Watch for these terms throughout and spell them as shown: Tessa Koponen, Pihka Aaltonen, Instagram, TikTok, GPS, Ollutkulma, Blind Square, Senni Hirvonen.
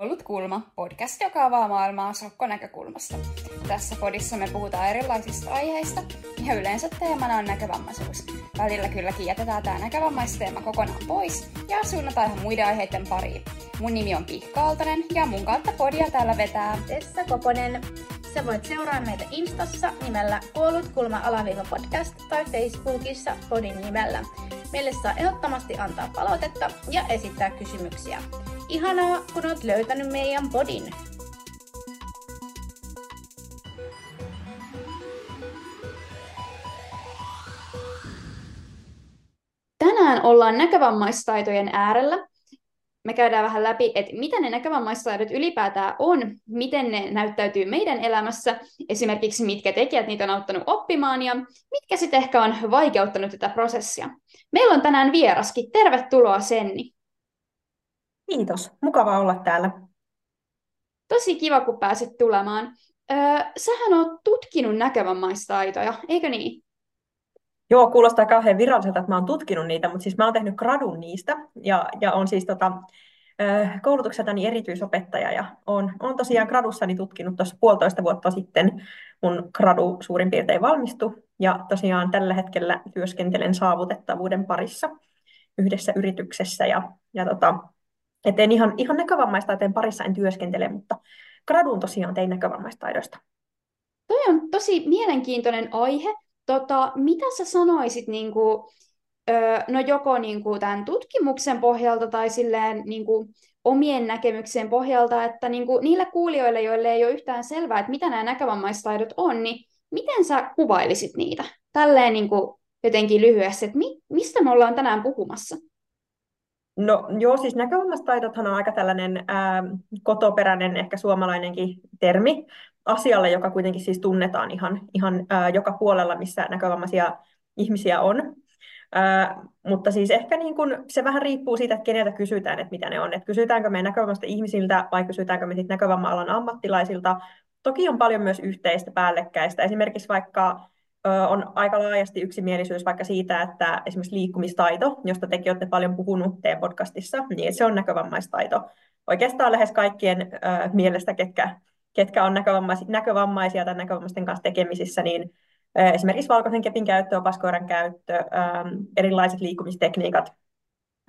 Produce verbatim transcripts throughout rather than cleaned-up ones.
Ollutkulma, podcast, joka avaa maailmaa sokkonäkökulmasta. Tässä podissa me puhutaan erilaisista aiheista ja yleensä teemana on näkövammaisuus. Välillä kylläkin jätetään tämä näkövammaisteema kokonaan pois ja suunnataan ihan muiden aiheiden pariin. Mun nimi on Pihka Aaltonen ja mun kautta podia täällä vetää Tessa Koponen. Sä voit seuraa meitä Instassa nimellä Ollutkulma-podcast tai Facebookissa podin nimellä. Meille saa ehdottomasti antaa palautetta ja esittää kysymyksiä. Ihanaa, kun olet löytänyt meidän podin. Tänään ollaan näkövammaistaitojen äärellä. Me käydään vähän läpi, että mitä ne näkövammaistaidot ylipäätään on, miten ne näyttäytyy meidän elämässä, esimerkiksi mitkä tekijät niitä on auttanut oppimaan ja mitkä sitten ehkä on vaikeuttanut tätä prosessia. Meillä on tänään vieraskin. Tervetuloa, Senni. Kiitos. Mukava olla täällä. Tosi kiva, kun pääsit tulemaan. Öö, sähän oot tutkinut näkövammaistaitoja, eikö niin? Joo, kuulostaa kauhean viralliselta, että mä oon tutkinut niitä, mutta siis mä oon tehnyt gradun niistä ja, ja oon siis tota, koulutukseltani erityisopettaja ja oon, oon tosiaan gradussani tutkinut tuossa puolitoista vuotta sitten. Mun gradu suurin piirtein valmistui ja tosiaan tällä hetkellä työskentelen saavutettavuuden parissa yhdessä yrityksessä ja, ja tota, et en ihan, ihan näkövammaistaitojen parissa en työskentele, mutta graduun tosiaan tein näkövammaistaitoista. Toi on tosi mielenkiintoinen aihe. Tota, mitä sä sanoisit niin kuin, no joko niin kuin tämän tutkimuksen pohjalta tai silleen, niin kuin omien näkemyksien pohjalta, että niin kuin niillä kuulijoille, joille ei ole yhtään selvää, että mitä nämä näkövammaistaidot on, niin miten sä kuvailisit niitä? Tälleen niin kuin jotenkin lyhyesti, että mi- mistä me ollaan tänään puhumassa? No joo, siis näkövammaistaidothan on aika tällainen ää, kotoperäinen, ehkä suomalainenkin termi asialle, joka kuitenkin siis tunnetaan ihan, ihan ää, joka puolella, missä näkövammaisia ihmisiä on. Ää, mutta siis ehkä niin kun, se vähän riippuu siitä, että keneltä kysytään, että mitä ne on. Et kysytäänkö me näkövammaista ihmisiltä vai kysytäänkö me sitten näkövamma-alan ammattilaisilta. Toki on paljon myös yhteistä päällekkäistä. Esimerkiksi vaikka ö, on aika laajasti yksimielisyys vaikka siitä, että esimerkiksi liikkumistaito, josta tekin olette paljon puhunut teidän podcastissa, niin se on näkövammaistaito. Oikeastaan lähes kaikkien ö, mielestä, ketkä ketkä on näkövammais- näkövammaisia tai näkövammaisten kanssa tekemisissä, niin esimerkiksi valkoisen kepin käyttö, opaskoiran käyttö, ähm, erilaiset liikkumistekniikat.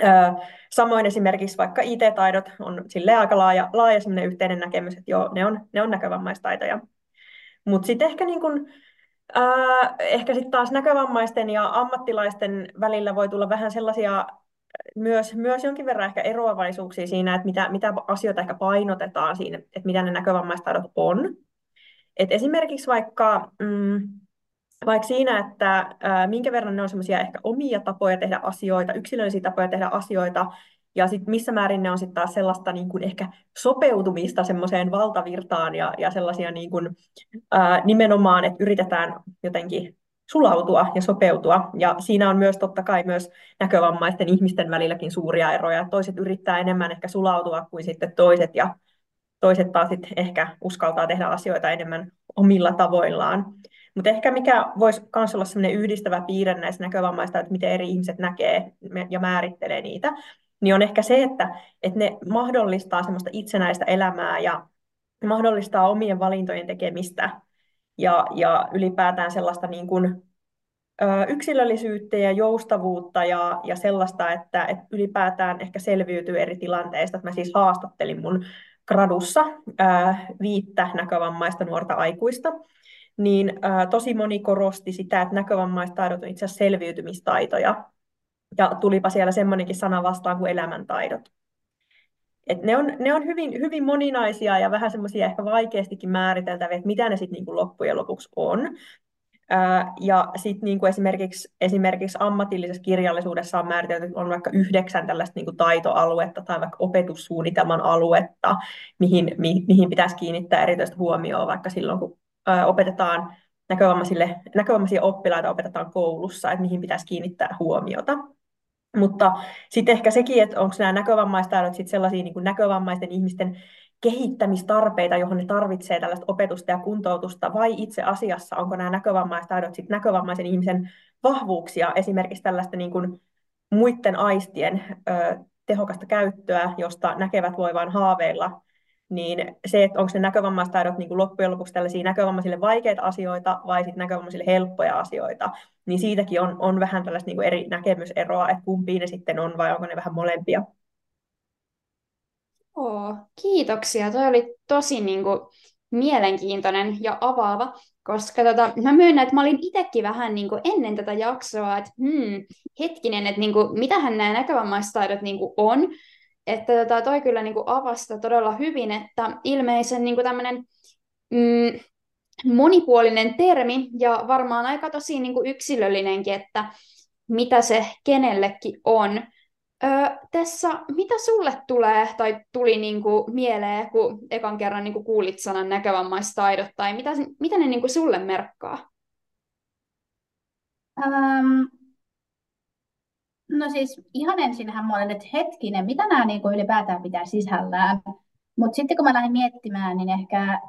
Äh, samoin esimerkiksi vaikka I T-taidot on silleen aika laaja, laaja yhteinen näkemys, että joo, ne on, ne on näkövammaistaitoja. Mutta sitten ehkä, niin kun, äh, ehkä sit taas näkövammaisten ja ammattilaisten välillä voi tulla vähän sellaisia Myös, myös jonkin verran ehkä eroavaisuuksia siinä, että mitä, mitä asioita ehkä painotetaan siinä, että mitä ne näkövammaistaidot on. Et esimerkiksi vaikka, mm, vaikka siinä, että äh, minkä verran ne on semmoisia ehkä omia tapoja tehdä asioita, yksilöllisiä tapoja tehdä asioita, ja sitten missä määrin ne on sitten taas sellaista niin kuin ehkä sopeutumista semmoiseen valtavirtaan ja, ja sellaisia niin kuin, äh, nimenomaan, että yritetään jotenkin sulautua ja sopeutua. Ja siinä on myös totta kai myös näkövammaisten ihmisten välilläkin suuria eroja. Toiset yrittää enemmän ehkä sulautua kuin sitten toiset, ja toiset taas sitten ehkä uskaltaa tehdä asioita enemmän omilla tavoillaan. Mutta ehkä mikä voisi myös olla sellainen yhdistävä piirre näissä näkövammaista, että miten eri ihmiset näkee ja määrittelee niitä, niin on ehkä se, että, että ne mahdollistaa semmoista itsenäistä elämää ja mahdollistaa omien valintojen tekemistä. Ja, ja ylipäätään sellaista niin kuin, ö, yksilöllisyyttä ja joustavuutta ja, ja sellaista, että et ylipäätään ehkä selviytyy eri tilanteista. Mä siis haastattelin mun gradussa ö, viittä näkövammaista nuorta aikuista. Niin ö, tosi moni korosti sitä, että näkövammaistaidot on itse asiassa selviytymistaitoja. Ja tulipa siellä semmoinenkin sana vastaan kuin elämäntaidot. Et ne on, ne on hyvin, hyvin moninaisia ja vähän semmoisia ehkä vaikeastikin määriteltäviä, että mitä ne sitten niinku loppujen lopuksi on. Ää, ja sitten niinku esimerkiksi, esimerkiksi ammatillisessa kirjallisuudessa on määritelty, että on vaikka yhdeksän tällaista niinku taitoaluetta tai vaikka opetussuunnitelman aluetta, mihin, mi, mihin pitäisi kiinnittää erityistä huomioon vaikka silloin, kun ää, opetetaan näkövammaisille, näkövammaisia oppilaita opetetaan koulussa, että mihin pitäisi kiinnittää huomiota. Mutta sitten ehkä sekin, että onko nämä näkövammaistaidot sitten sellaisia niin kuin näkövammaisten ihmisten kehittämistarpeita, johon ne tarvitsee tällaista opetusta ja kuntoutusta, vai itse asiassa onko nämä näkövammaistaidot sitten näkövammaisen ihmisen vahvuuksia, esimerkiksi tällaista niin kuin muiden aistien ö, tehokasta käyttöä, josta näkevät voi vain haaveilla, niin se, että onko ne näkövammaistaidot niin kuin loppujen lopuksi tällaisia näkövammaisille vaikeita asioita vai sitten näkövammaisille helppoja asioita, niin siitäkin on, on vähän tällaista niin kuin eri näkemyseroa, että kumpi ne sitten on vai onko ne vähän molempia. Joo, kiitoksia. Toi oli tosi niin kuin mielenkiintoinen ja avaava, koska tota, mä myönnän, että mä olin itsekin vähän niin kuin ennen tätä jaksoa, että hmm, hetkinen, että niin kuin, mitähän nämä näkövammaistaidot niin kuin on. Että tota, toi kyllä niin kuin avasta todella hyvin, että ilmeisen niin kuin tämmöinen mm, monipuolinen termi ja varmaan aika tosi niin kuin yksilöllinenkin, että mitä se kenellekin on. Öö, Tessa, mitä sulle tulee tai tuli niin kuin mieleen, kun ekan kerran niin kuin kuulit sanan näkövammaistaidot, tai mitä, mitä ne niin kuin sulle merkkaa? Um... No siis ihan ensinhän mä olen, että hetkinen, mitä nämä niin kuin ylipäätään pitää sisällään. Mutta sitten kun mä lähdin miettimään, niin ehkä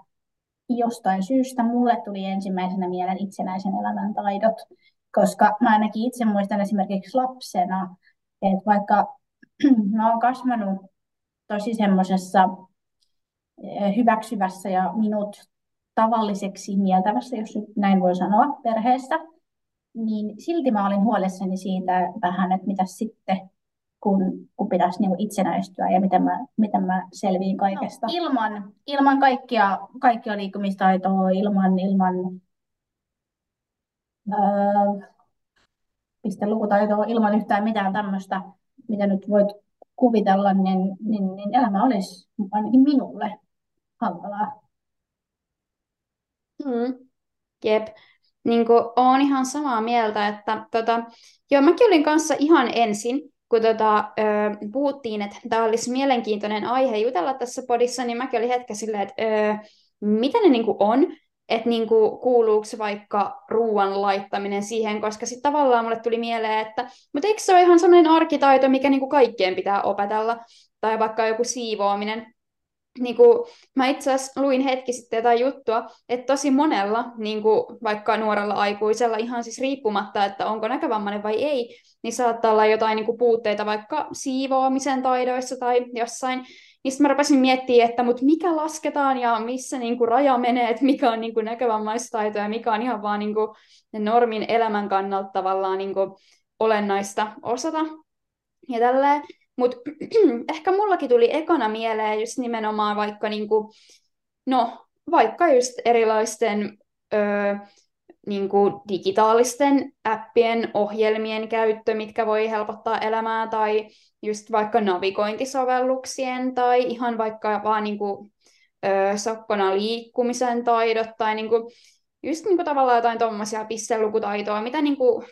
jostain syystä mulle tuli ensimmäisenä mieleen itsenäisen elämän taidot. Koska mä ainakin itse muistan esimerkiksi lapsena, että vaikka mä oon kasvanut tosi semmoisessa hyväksyvässä ja minut tavalliseksi mieltävässä, jos näin voi sanoa, perheessä, niin silti mä olin huolissani siitä vähän, että mitä sitten, kun, kun pitäisi niinku itsenäistyä ja miten mä, miten mä selviin kaikesta. No, ilman ilman kaikkia, kaikkia liikkumistaitoa, ilman, ilman öö, piste lukutaitoa, ilman yhtään mitään tämmöistä, mitä nyt voit kuvitella, niin, niin, niin elämä olisi ainakin minulle hankalaa. Mm. Jep. Niin kuin, olen ihan samaa mieltä, että tota, joo, mäkin olin kanssa ihan ensin, kun tota, ö, puhuttiin, että tämä olisi mielenkiintoinen aihe jutella tässä podissa, niin mäkin olin hetken silleen, että ö, mitä ne niin kuin on, että niin kuin, kuuluuko vaikka ruoan laittaminen siihen, koska sitten tavallaan mulle tuli mieleen, että mutta eikö se ole ihan sellainen arkitaito, mikä niin kuin kaikkien pitää opetella, tai vaikka joku siivoaminen. Niin kuin, mä itse asiassa luin hetki sitten jotain juttua, että tosi monella, niin kuin vaikka nuorella aikuisella, ihan siis riippumatta, että onko näkövammainen vai ei, niin saattaa olla jotain niin kuin puutteita vaikka siivoamisen taidoissa tai jossain. Niin sitten mä rupesin miettimään, että mut mikä lasketaan ja missä niin kuin raja menee, että mikä on niin kuin näkövammaistaito ja mikä on ihan vaan niin kuin normin elämän kannalta tavallaan niin kuin olennaista osata ja tälleen. Mutta ehkä mullakin tuli ekana mieleen just nimenomaan vaikka, niinku, no, vaikka just erilaisten öö, niinku digitaalisten appien, ohjelmien käyttö, mitkä voi helpottaa elämää, tai just vaikka navigointisovelluksien, tai ihan vaikka vaan niinku, öö, sokkona liikkumisen taidot, tai niinku, just niinku tavallaan jotain tommosia pistelukutaitoa, mitä niinku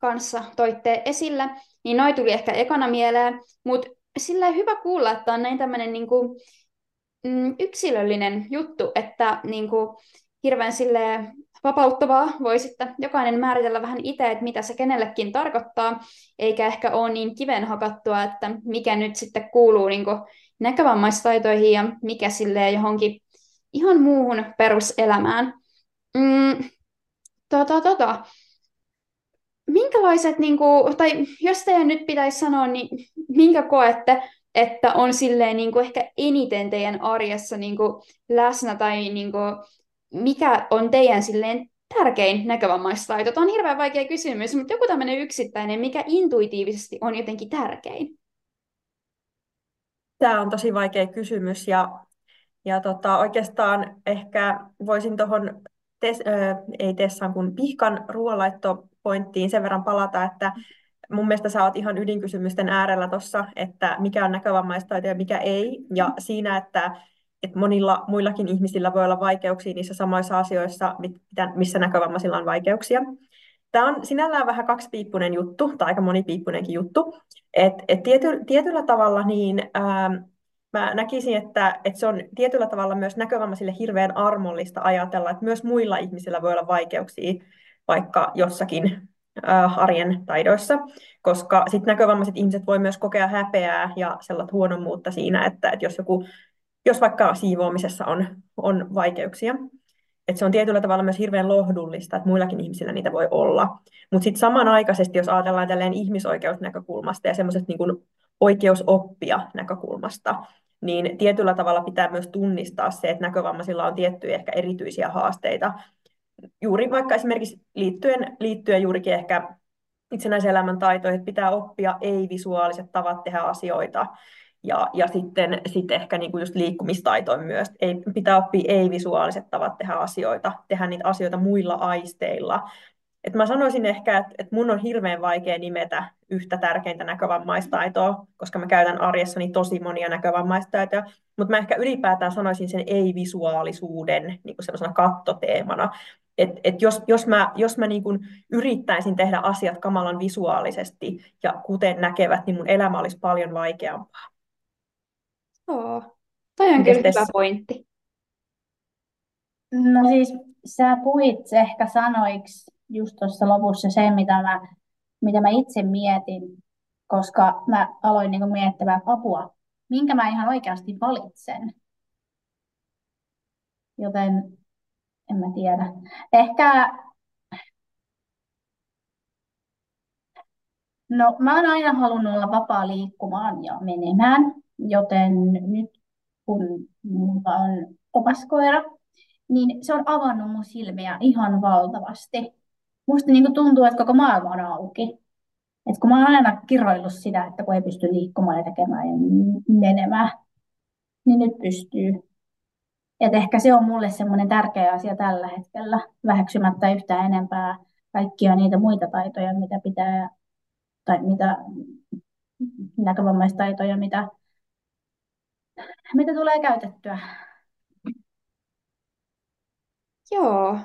kanssa toitte esille, niin noi tuli ehkä ekana mieleen, mutta sillä hyvä kuulla, että on näin tämmöinen niinku, mm, yksilöllinen juttu, että niinku, hirveän silleen vapauttavaa voi sitten jokainen määritellä vähän itse, että mitä se kenellekin tarkoittaa, eikä ehkä ole niin kiven hakattua, että mikä nyt sitten kuuluu niinku näkövammaistaitoihin ja mikä silleen johonkin ihan muuhun peruselämään. Mm, tota, tota. Minkälaiset, niin kuin, tai jos teidän nyt pitäisi sanoa, niin minkä koette, että on silleen, niin kuin, ehkä eniten teidän arjessa niin kuin, läsnä, tai niin kuin, mikä on teidän silleen, tärkein näkövammaistaito? Tämä on hirveän vaikea kysymys, mutta joku tämmöinen yksittäinen, mikä intuitiivisesti on jotenkin tärkein? Tämä on tosi vaikea kysymys, ja, ja tota, oikeastaan ehkä voisin tuohon, tes, äh, ei Tessan, kun Pihkan ruoanlaitto pointtiin sen verran palata, että mun mielestä sä oot ihan ydinkysymysten äärellä tuossa, että mikä on näkövammaistaito ja mikä ei, ja siinä, että, että monilla muillakin ihmisillä voi olla vaikeuksia niissä samoissa asioissa, missä näkövammaisilla on vaikeuksia. Tämä on sinällään vähän kaksipiippunen juttu, tai aika monipiippunenkin juttu, että et tiety, tietyllä tavalla niin ää, mä näkisin, että, että se on tietyllä tavalla myös näkövammaisille hirveän armollista ajatella, että myös muilla ihmisillä voi olla vaikeuksia, vaikka jossakin äh, arjen taidoissa, koska sit näkövammaiset ihmiset voi myös kokea häpeää ja sellaista huonommuutta siinä, että, että jos, joku, jos vaikka siivoamisessa on, on vaikeuksia, että se on tietyllä tavalla myös hirveän lohdullista, että muillakin ihmisillä niitä voi olla. Mutta sitten samanaikaisesti, jos ajatellaan tälleen ihmisoikeusnäkökulmasta ja semmoisesta niin kuin oikeusoppia näkökulmasta, niin tietyllä tavalla pitää myös tunnistaa se, että näkövammaisilla on tiettyjä ehkä erityisiä haasteita. Juuri vaikka esimerkiksi liittyen, liittyen juurikin ehkä itsenäiselämän taitoihin, että pitää oppia ei-visuaaliset tavat tehdä asioita. Ja, ja sitten sit ehkä niinku just liikkumistaitoin myös. Ei, pitää oppia ei-visuaaliset tavat tehdä asioita, tehdä niitä asioita muilla aisteilla. Et mä sanoisin ehkä, että et mun on hirveän vaikea nimetä yhtä tärkeintä näkövammaistaitoa, koska mä käytän arjessani tosi monia näkövammaistaitoja, mutta mä ehkä ylipäätään sanoisin sen ei-visuaalisuuden niinku semmoisena kattoteemana. Että et jos, jos mä, jos mä niin kun yrittäisin tehdä asiat kamalan visuaalisesti ja kuten näkevät, niin mun elämä olisi paljon vaikeampaa. Joo, toi on kyllä hyvä pointti. No siis sä puhuit ehkä sanoiksi just tuossa lopussa sen, mitä mä, mitä mä itse mietin, koska mä aloin niinku miettimään apua, minkä mä ihan oikeasti valitsen. Joten en mä tiedä. Ehkä, no mä oon aina halunnut olla vapaa liikkumaan ja menemään. Joten nyt kun minulla on opaskoira, niin se on avannut mun silmiä ihan valtavasti. Musta niin kuin tuntuu, että koko maailma on auki. Et kun mä oon aina kiroillut sitä, että kun ei pysty liikkumaan ja tekemään ja menemään, niin nyt pystyy. Et ehkä se on mulle semmoinen tärkeä asia tällä hetkellä, väheksymättä yhtään enempää kaikkia niitä muita taitoja, mitä pitää, tai mitä näkövammaistaitoja, mitä Mitä tulee käytettyä? Joo,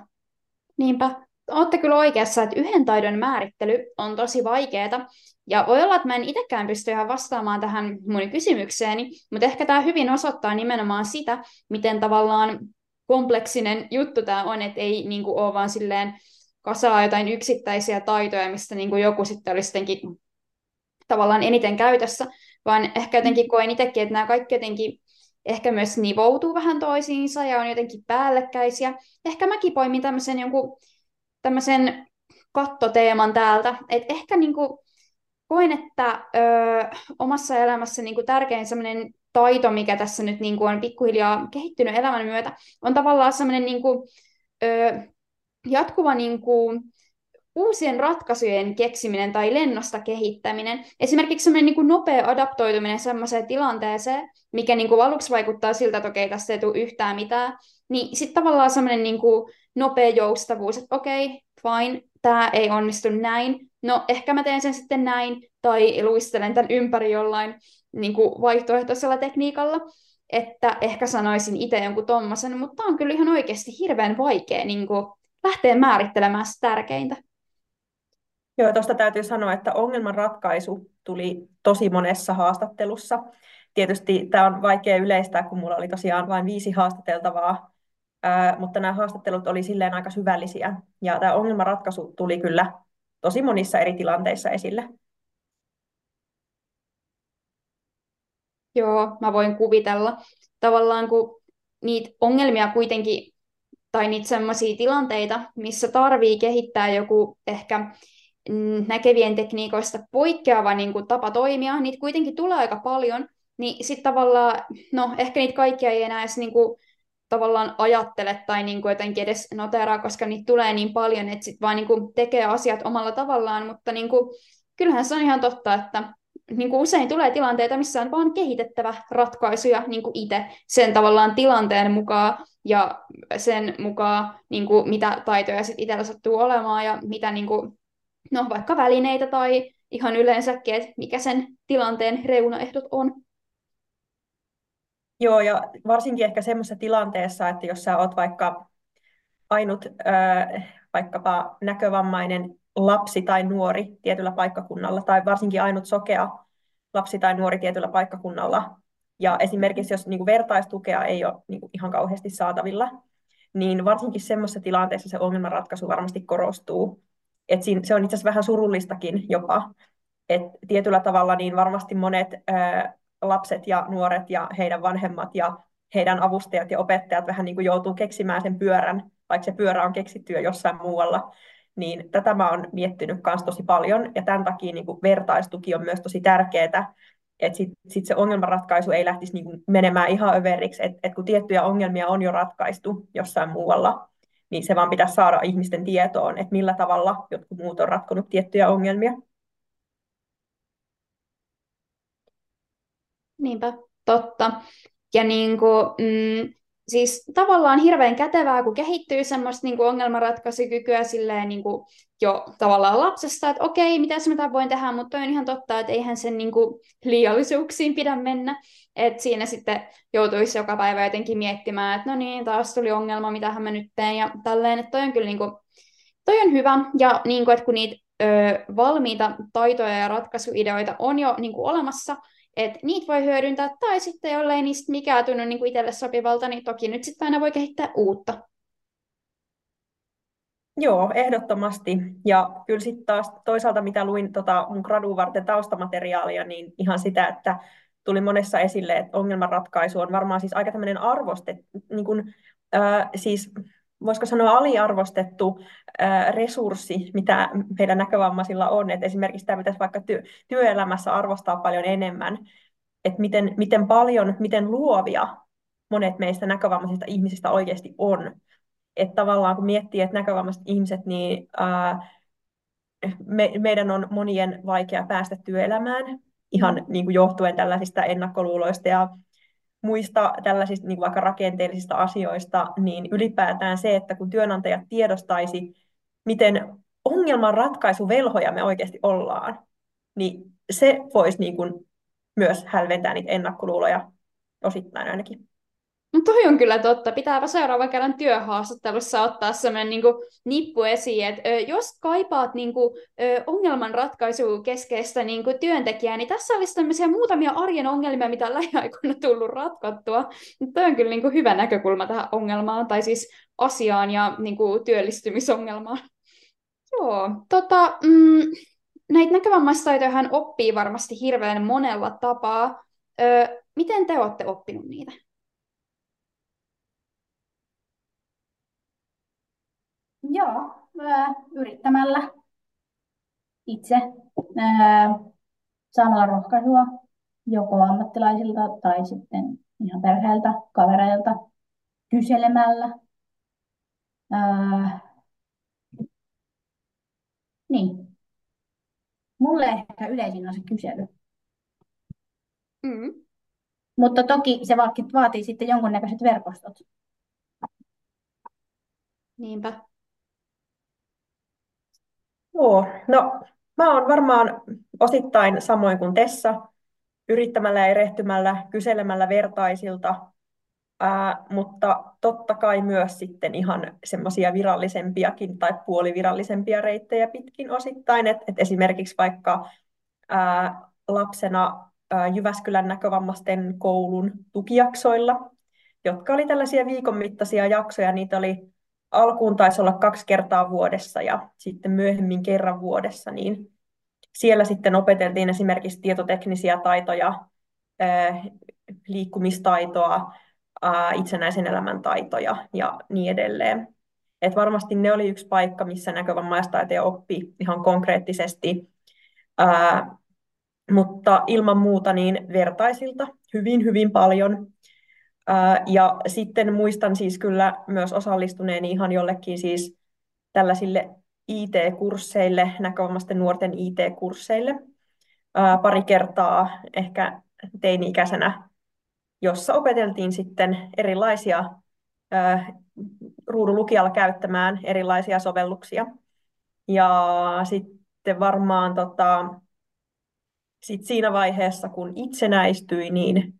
niinpä. Olette kyllä oikeassa, että yhden taidon määrittely on tosi vaikeaa. Ja voi olla, että mä en itsekään pysty ihan vastaamaan tähän mun kysymykseeni, mutta ehkä tämä hyvin osoittaa nimenomaan sitä, miten tavallaan kompleksinen juttu tämä on, että ei niin kuin ole vaan silleen kasaa jotain yksittäisiä taitoja, mistä niin kuin joku sitten olisi jotenkin tavallaan eniten käytössä. Vaan ehkä jotenkin koen itsekin, että nämä kaikki jotenkin ehkä myös nivoutuu vähän toisiinsa ja on jotenkin päällekkäisiä. Ehkä mäkin poimin tämmöisen jonkun tämmöisen kattoteeman täältä. Että ehkä niin kuin koen, että ö, omassa elämässä niin kuin tärkein semmoinen taito, mikä tässä nyt niin kuin on pikkuhiljaa kehittynyt elämän myötä, on tavallaan semmoinen niin kuin, ö, jatkuva niin kuin uusien ratkaisujen keksiminen tai lennosta kehittäminen. Esimerkiksi semmoinen niin kuin nopea adaptoituminen semmoiseen tilanteeseen, mikä niin kuin aluksi vaikuttaa siltä, että okei, tästä ei tule yhtään mitään. Niin sitten tavallaan semmoinen niin kuin nopea joustavuus, että okei, fine, tämä ei onnistu näin. No ehkä mä teen sen sitten näin, tai luistelen tämän ympäri jollain niin kuin vaihtoehtoisella tekniikalla. Että ehkä sanoisin itse jonkun tommosen, mutta tämä on kyllä ihan oikeasti hirveän vaikea niin kuin lähteä määrittelemään sitä tärkeintä. Joo, tuosta täytyy sanoa, että ongelmanratkaisu tuli tosi monessa haastattelussa. Tietysti tämä on vaikea yleistää, kun minulla oli tosiaan vain viisi haastateltavaa, mutta nämä haastattelut oli silleen aika syvällisiä. Ja tämä ongelmanratkaisu tuli kyllä tosi monissa eri tilanteissa esille. Joo, mä voin kuvitella. Tavallaan kun niitä ongelmia kuitenkin, tai niitä sellaisia tilanteita, missä tarvii kehittää joku ehkä näkevien tekniikoista poikkeava niin kuin tapa toimia, niitä kuitenkin tulee aika paljon, niin sitten tavallaan, no ehkä niitä kaikkia ei enää edes niin kuin, tavallaan ajattele tai niin kuin, jotenkin edes noteraa, koska niitä tulee niin paljon, että sitten vaan niin kuin, tekee asiat omalla tavallaan, mutta niin kuin, kyllähän se on ihan totta, että niin kuin usein tulee tilanteita, missä on vaan kehitettävä ratkaisuja niin kuin itse sen tavallaan tilanteen mukaan ja sen mukaan, niin kuin, mitä taitoja sitten itsellä sattuu olemaan ja mitä niin kuin, no vaikka välineitä tai ihan yleensäkin, että mikä sen tilanteen reunaehdot on. Joo, ja varsinkin ehkä semmoisessa tilanteessa, että jos sä oot vaikka ainut äh, vaikkapa näkövammainen lapsi tai nuori tietyllä paikkakunnalla, tai varsinkin ainut sokea lapsi tai nuori tietyllä paikkakunnalla, ja esimerkiksi jos niin kuin vertaistukea ei ole niin kuin ihan kauheasti saatavilla, niin varsinkin semmoisessa tilanteessa se ongelmanratkaisu varmasti korostuu. Et siinä, se on itse asiassa vähän surullistakin jopa, että tietyllä tavalla niin varmasti monet ää, lapset ja nuoret ja heidän vanhemmat ja heidän avustajat ja opettajat vähän niin kuin joutuu keksimään sen pyörän, vaikka se pyörä on keksitty jo jossain muualla, niin tätä mä oon miettinyt myös tosi paljon, ja tämän takia niin kuin vertaistuki on myös tosi tärkeää, että sitten sit se ongelmanratkaisu ei lähtisi niin kuin menemään ihan överiksi, että et kun tiettyjä ongelmia on jo ratkaistu jossain muualla, niin se vaan pitäisi saada ihmisten tietoon, että millä tavalla jotkut muut on ratkonut tiettyjä ongelmia. Niinpä, totta. Ja niin kuin, mm, siis tavallaan hirveän kätevää, kun kehittyy semmoista niin kuin ongelmanratkaisukykyä silleen niin kuin jo tavallaan lapsesta, että okei, mitä mä voin tehdä, mutta on ihan totta, että eihän sen niin kuin liiallisuuksiin pidä mennä. Että siinä sitten joutuisi joka päivä jotenkin miettimään, että no niin, taas tuli ongelma, mitähän mä nyt teen ja tälleen. Että toi on kyllä niin kuin, toi on hyvä ja niin kuin, että kun niitä ö, valmiita taitoja ja ratkaisuideoita on jo niin kuin olemassa, että niitä voi hyödyntää, tai sitten jollei niistä mikään tunnu niin kuin itselle sopivalta, niin toki nyt sitten aina voi kehittää uutta. Joo, ehdottomasti. Ja kyllä sitten taas toisaalta, mitä luin tota mun graduun varten taustamateriaalia, niin ihan sitä, että tuli monessa esille, että ongelmanratkaisu on varmaan siis aika tämmöinen arvostettu, niin kuin, äh, siis voisiko sanoa aliarvostettu äh, resurssi, mitä meidän näkövammaisilla on. Et esimerkiksi tämä pitäisi vaikka ty- työelämässä arvostaa paljon enemmän, että miten, miten paljon, miten luovia monet meistä näkövammaisista ihmisistä oikeasti on. Että tavallaan kun miettii, että näkövammaiset ihmiset, niin äh, me, meidän on monien vaikea päästä työelämään, ihan niin kuin johtuen tällaisista ennakkoluuloista ja muista tällaisista niin kuin vaikka rakenteellisista asioista, niin ylipäätään se, että kun työnantajat tiedostaisi, miten ongelmanratkaisuvelhoja me oikeasti ollaan, niin se voisi niin kuin myös hälventää niitä ennakkoluuloja osittain ainakin. No toi on kyllä totta. Pitääpä seuraavan kerran työhaastattelussa ottaa sellainen niin kuin nippu esiin, että jos kaipaat niin kuin, ongelmanratkaisua keskeistä niin kuin työntekijää, niin tässä olisi tämmöisiä muutamia arjen ongelmia, mitä on lähiaikoina tullut ratkottua. Toi on kyllä niin kuin hyvä näkökulma tähän ongelmaan, tai siis asiaan ja niin kuin työllistymisongelmaan. Joo, tota, mm, näitä näkövammaistaitojahan oppii varmasti hirveän monella tapaa. Ö, miten te olette oppinut niitä? Joo, ää, yrittämällä itse ää, saamalla rohkaisua joko ammattilaisilta tai sitten ihan perheiltä, kavereilta, kyselemällä. Ää, niin. Mulle ehkä yleisin on se kysely. Mm. Mutta toki se vaatii sitten jonkunnäköiset verkostot. Niinpä. Joo, no mä oon varmaan osittain samoin kuin Tessa, yrittämällä ja erehtymällä, kyselemällä vertaisilta, ää, mutta totta kai myös sitten ihan semmoisia virallisempiakin tai puolivirallisempia reittejä pitkin osittain, että et esimerkiksi vaikka ää, lapsena ää, Jyväskylän näkövammaisten koulun tukijaksoilla, jotka oli tällaisia viikon mittaisia jaksoja, niitä oli alkuun taisi olla kaksi kertaa vuodessa ja sitten myöhemmin kerran vuodessa, niin siellä sitten opeteltiin esimerkiksi tietoteknisiä taitoja, liikkumistaitoa, itsenäisen elämän taitoja ja niin edelleen. Et varmasti ne oli yksi paikka, missä näkövammaistaitoja oppi ihan konkreettisesti, mutta ilman muuta niin vertaisilta hyvin, hyvin paljon. Ja sitten muistan siis kyllä myös osallistuneeni ihan jollekin siis tällaisille I T-kursseille, näkövammaisten nuorten I T-kursseille pari kertaa ehkä teini-ikäisenä, jossa opeteltiin sitten erilaisia ruudun lukijalla käyttämään erilaisia sovelluksia. Ja sitten varmaan tota, sit siinä vaiheessa, kun itsenäistyi, niin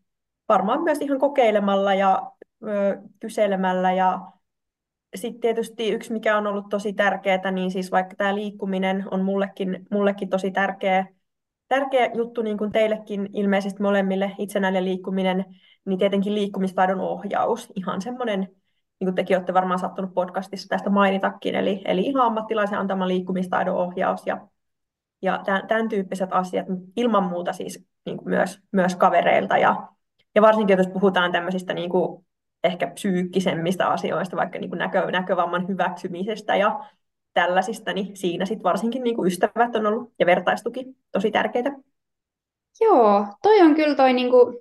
varmaan myös ihan kokeilemalla ja ö, kyselemällä. Ja sitten tietysti yksi, mikä on ollut tosi tärkeää, niin siis vaikka tämä liikkuminen on mullekin, mullekin tosi tärkeä, tärkeä juttu, niin kuin teillekin ilmeisesti molemmille itsenäinen liikkuminen, niin tietenkin liikkumistaidon ohjaus. Ihan semmoinen, niin kuin tekin olette varmaan sattunut podcastissa tästä mainitakin, eli, eli ihan ammattilaisen antama liikkumistaidon ohjaus ja, ja tämän, tämän tyyppiset asiat ilman muuta siis niin kuin myös, myös kavereilta ja Ja varsinkin, jos puhutaan tämmöisistä niin kuin ehkä psyykkisemmistä asioista, vaikka niin kuin näkö, näkövamman hyväksymisestä ja tällaisista, niin siinä sit varsinkin niin kuin ystävät on ollut ja vertaistuki tosi tärkeitä. Joo, toi on kyllä toi niinku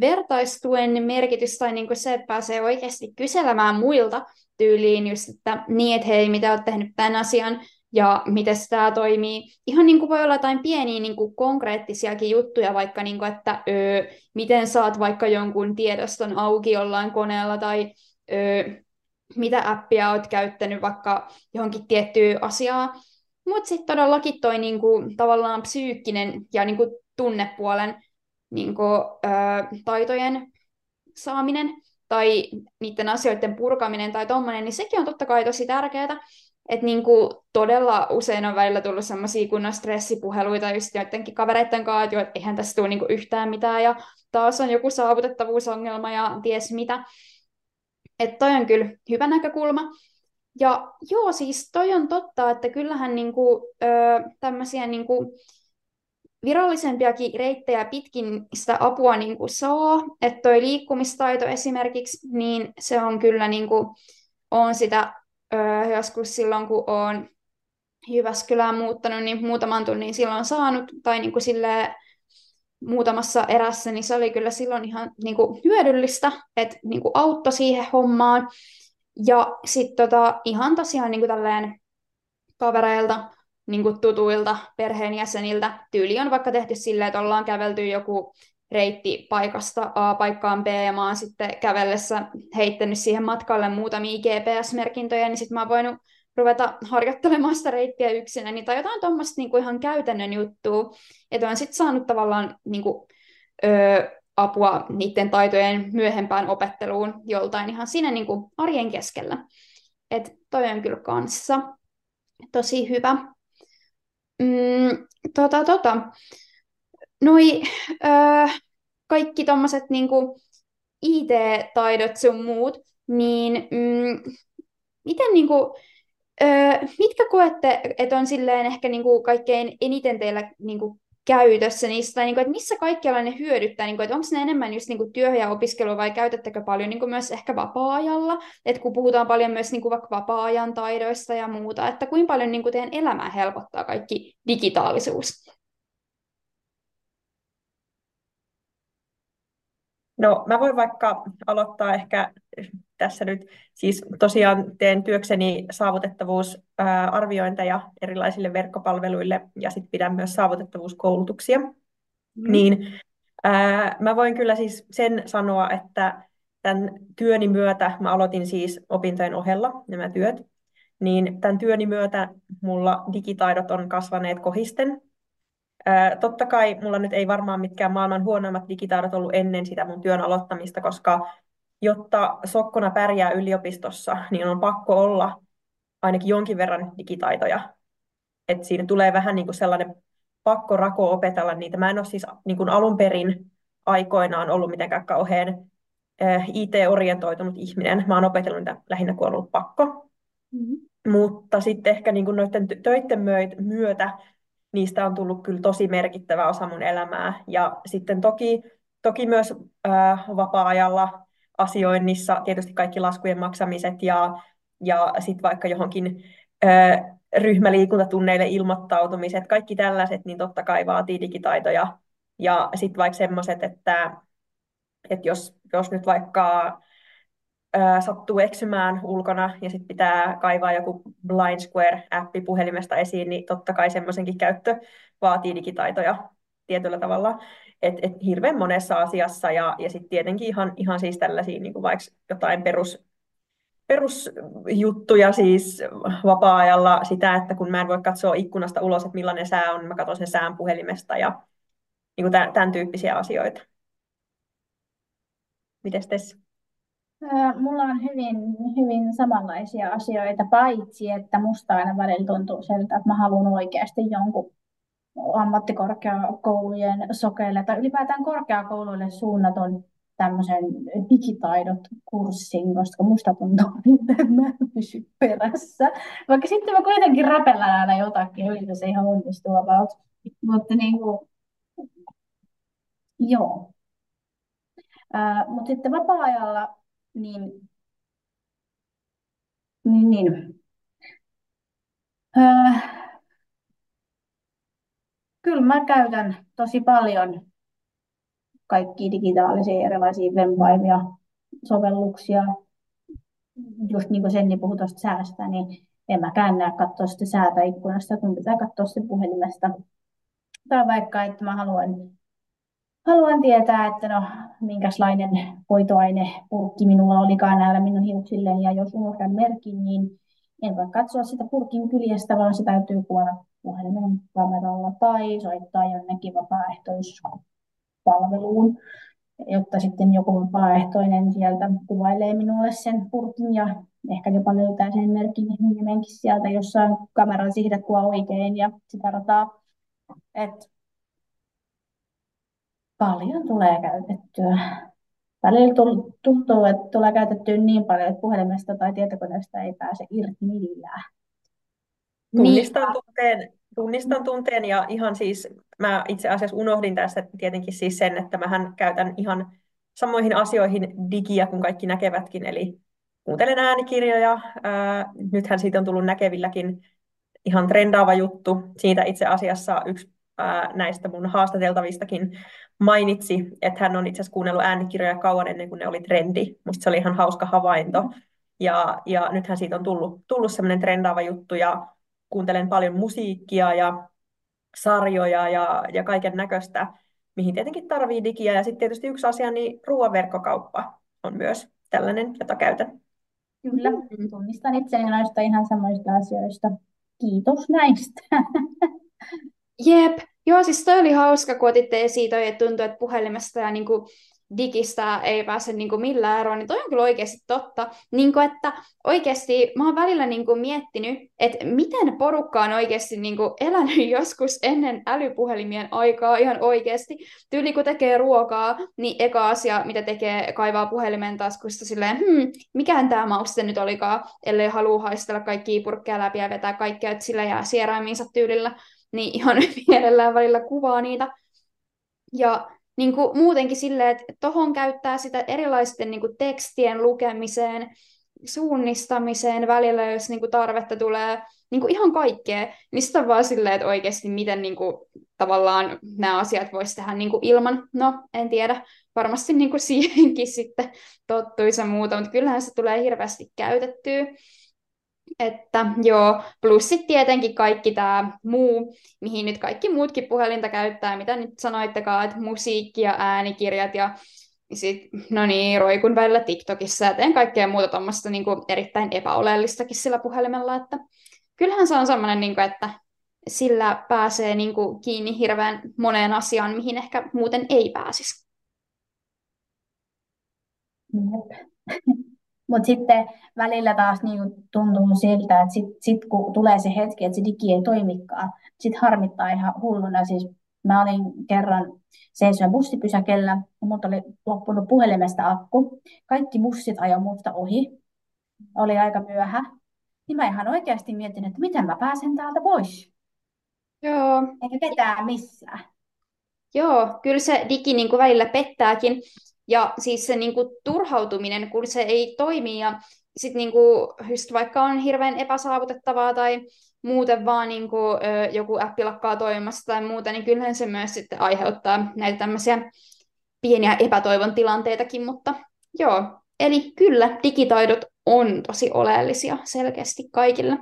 vertaistuen merkitys tai niinku se, että pääsee oikeasti kyselemään muilta tyyliin just, että niin, että hei, mitä olet tehnyt tämän asian ja miten tämä toimii. Ihan niinku voi olla jotain pieniä niinku konkreettisiakin juttuja, vaikka niinku, että öö, miten saat vaikka jonkun tiedoston auki jollain koneella tai öö, mitä appia olet käyttänyt vaikka johonkin tiettyyn asiaan. Mutta sitten todellakin toi niinku, tavallaan psyykkinen ja niinku, tunnepuolen niinku, ö, taitojen saaminen tai niiden asioiden purkaminen tai tommoinen, niin sekin on totta kai tosi tärkeää. Että niinku, todella usein on välillä tullut semmoisia kunnon stressipuheluita just joidenkin kavereiden kanssa, että eihän tässä tule niinku, yhtään mitään ja taas on joku saavutettavuusongelma ja ties mitä. Että toi on kyllä hyvä näkökulma. Ja joo, siis toi on totta, että kyllähän niinku, ö, tämmöisiä niinku, virallisempiakin reittejä pitkin sitä apua niinku, saa. Että toi liikkumistaito esimerkiksi, niin se on kyllä, niinku, on sitä ö, joskus silloin, kun olen Jyväskylään muuttanut, niin muutaman tunnin silloin saanut. Tai niinku, silleen, muutamassa erässä, niin se oli kyllä silloin ihan niinku, hyödyllistä, että niinku, auttoi siihen hommaan. Ja sitten tota, ihan tosiaan niin kuin tälleen kavereilta, niin kuin tutuilta, perheenjäseniltä tyyli on vaikka tehty silleen, että ollaan kävelty joku reitti paikasta A paikkaan B, ja mä oon sitten kävellessä heittänyt siihen matkalle muutamia G P S-merkintöjä, niin sitten mä oon voinut ruveta harjoittelemaan sitä reittiä yksinäni, tai jotain tuommoista niin kuin ihan käytännön juttua, että on sitten saanut tavallaan niin kuin, öö, apua niiden taitojen myöhempään opetteluun joltain ihan siinä niin kuin arjen keskellä. Et toi on kyllä kanssa tosi hyvä. Mm, tota, tota. Noi, öö, kaikki tommoset niin kuin I T-taidot sun muut, niin mm, miten niin kuin, öö, mitkä koette, että on silleen ehkä niin kuin kaikkein eniten teillä niin kuin käytössä niistä, että missä kaikkialla ne hyödyttää, että onko ne enemmän just työhön ja opiskelua vai käytettekö paljon myös ehkä vapaa-ajalla, että kun puhutaan paljon myös vaikka vapaa-ajan taidoista ja muuta, että kuinka paljon teidän elämää helpottaa kaikki digitaalisuus? No mä voin vaikka aloittaa ehkä tässä nyt, siis tosiaan teen työkseni saavutettavuusarviointeja erilaisille verkkopalveluille ja sitten pidän myös saavutettavuuskoulutuksia. Mm. Niin ää, mä voin kyllä siis sen sanoa, että tämän työni myötä, mä aloitin siis opintojen ohella nämä työt, niin tämän työni myötä mulla digitaidot on kasvaneet kohisten. Ää, totta kai mulla nyt ei varmaan mitkään maailman huonoimmat digitaidot ollut ennen sitä mun työn aloittamista, koska jotta sokkona pärjää yliopistossa, niin on pakko olla ainakin jonkin verran digitaitoja. Et siinä tulee vähän niin kuin sellainen pakko rako opetella niitä. Mä en ole siis niin kuin alun perin aikoinaan ollut mitenkään kauhean I T-orientoitunut ihminen. Mä oon opetellut niitä lähinnä, kun on ollut pakko. Mm-hmm. Mutta sitten ehkä niin kuin noiden töiden myötä niistä on tullut kyllä tosi merkittävä osa mun elämää. Ja sitten toki, toki myös äh, vapaa-ajalla asioinnissa tietysti kaikki laskujen maksamiset ja, ja sitten vaikka johonkin ö, ryhmäliikuntatunneille ilmoittautumiset, kaikki tällaiset, niin totta kai vaatii digitaitoja. Ja sitten vaikka semmoiset, että, että jos, jos nyt vaikka ö, sattuu eksymään ulkona ja sitten pitää kaivaa joku Blind Square-appi puhelimesta esiin, niin totta kai semmoisenkin käyttö vaatii digitaitoja tietyllä tavalla. Et, et hirveän monessa asiassa ja, ja sitten tietenkin ihan, ihan siis tällaisia niin kuin vaikka jotain perus, perusjuttuja siis vapaa-ajalla sitä, että kun mä en voi katsoa ikkunasta ulos, että millainen sää on, niin mä katson sen sään puhelimesta ja niin kuin tämän, tämän tyyppisiä asioita. Mites Tessa? Mulla on hyvin, hyvin samanlaisia asioita, paitsi että musta aina välillä tuntuu siltä, että mä haluan oikeasti jonkun ammattikorkeakoulujen sokeille tai ylipäätään korkeakouluille suunnaton tämmöisen digitaidot-kurssin, koska musta tuntuu, että mä en pysy perässä. Vaikka sitten mä kuitenkin räpellään aina jotakin, yritän se ihan onnistuu about. Mutta niin kuin, joo. Äh, mutta sitten vapaa-ajalla, niin, niin, niin. Äh, Kyllä mä käytän tosi paljon kaikkia digitaalisia erilaisia vempaimia, sovelluksia. Just niin kuin Senni puhui tuosta säästä, niin en mäkään näe katsoa sitä säätä ikkunasta, kun pitää katsoa sitä puhelimesta. Tai vaikka, että mä haluan, haluan tietää, että no, minkälainen hoitoainepurkki minulla olikaan näillä minun hiuksille, ja jos unohdan merkin, niin en voi katsoa sitä purkin kyljestä, vaan se täytyy kuvata puhelimen kameralla tai soittaa jonnekin vapaaehtoispalveluun, jotta sitten joku vapaaehtoinen sieltä kuvailee minulle sen purkin ja ehkä jopa löytää sen merkin nimenkin sieltä, jossa on kameran sihdattua oikein ja sitä rataa. Et paljon tulee käytettyä. Välillä tuntuu, että tulee käytettyä niin paljon, että puhelimesta tai tietokoneesta ei pääse irti millään. Tunnistan tunteen, tunnistan tunteen ja ihan siis, mä itse asiassa unohdin tässä tietenkin siis sen, että mähän käytän ihan samoihin asioihin digiä, kun kaikki näkevätkin, eli kuuntelen äänikirjoja, ää, nythän siitä on tullut näkevilläkin ihan trendaava juttu, siitä itse asiassa yksi ää, näistä mun haastateltavistakin mainitsi, että hän on itse asiassa kuunnellut äänikirjoja kauan ennen kuin ne oli trendi, musta se oli ihan hauska havainto, ja, ja nythän siitä on tullut, tullut sellainen trendaava juttu, ja kuuntelen paljon musiikkia ja sarjoja ja, ja kaiken näköistä, mihin tietenkin tarvii digiä. Ja sitten tietysti yksi asia, niin ruoan verkkokauppa on myös tällainen, jota käytän. Kyllä, tunnistan itseäni noista ihan samoista asioista. Kiitos näistä. Jep, joo siis toi oli hauska, kun otitte esiin toi, että tuntuu, että puhelimesta ja niin kuin digistä ei pääse niinku millään eroon, niin toi on kyllä oikeasti totta. Niinku, että oikeasti mä oon välillä niinku miettinyt, että miten porukka on oikeasti niinku elänyt joskus ennen älypuhelimien aikaa ihan oikeasti. Tyyli kun tekee ruokaa, niin eka asia, mitä tekee, kaivaa puhelimen taskusta silleen, hmm, mikään tämä mauste nyt olikaan, ellei halua haistella kaikkia purkkeja läpi ja vetää kaikkea, että sillä jää sieraimiinsa tyylillä, niin ihan mielellään välillä kuvaa niitä. Ja niin kuin muutenkin silleen, että tohon käyttää sitä erilaisten niin kuin tekstien lukemiseen, suunnistamiseen välillä, jos niin kuin tarvetta tulee, niin kuin ihan kaikkea. Niin sitä on vaan silleen, että oikeasti miten niin kuin tavallaan nämä asiat voisi tehdä niin kuin ilman. No, en tiedä. Varmasti niin kuin siihenkin sitten tottuisi muuta, mutta kyllähän se tulee hirveästi käytettyä. Että joo, plus sitten tietenkin kaikki tämä muu, mihin nyt kaikki muutkin puhelinta käyttää, mitä nyt sanoittekaan, että musiikki ja äänikirjat ja sitten, no niin, roikun välillä TikTokissa ja teen kaikkea muuta tuommoista niin kuin erittäin epäoleellistakin sillä puhelimella, että kyllähän se on semmoinen, niin kuin, että sillä pääsee niin kuin kiinni hirveän moneen asiaan, mihin ehkä muuten ei pääsisi. Mutta sitten välillä taas niinku tuntuu siltä, että sitten sit kun tulee se hetki, että se digi ei toimikaan, sitten harmittaa ihan hulluna. Siis mä olin kerran seisoin bussipysäkellä, ja minulta oli loppunut puhelimesta akku. Kaikki bussit ajoi minusta ohi. Oli aika myöhä. Niin mä ihan oikeasti mietin, että miten mä pääsen täältä pois. Joo. Eikä ketään missään. Joo, kyllä se digi niinku välillä pettääkin. Ja siis se niinku turhautuminen, kun se ei toimi ja sit niinku, just vaikka on hirveän epäsaavutettavaa tai muuten vaan niinku, joku appi lakkaa toimimasta tai muuta, niin kyllähän se myös sitten aiheuttaa näitä tämmöisiä pieniä epätoivon tilanteitakin, mutta joo. Eli kyllä digitaidot on tosi oleellisia selkeästi kaikille.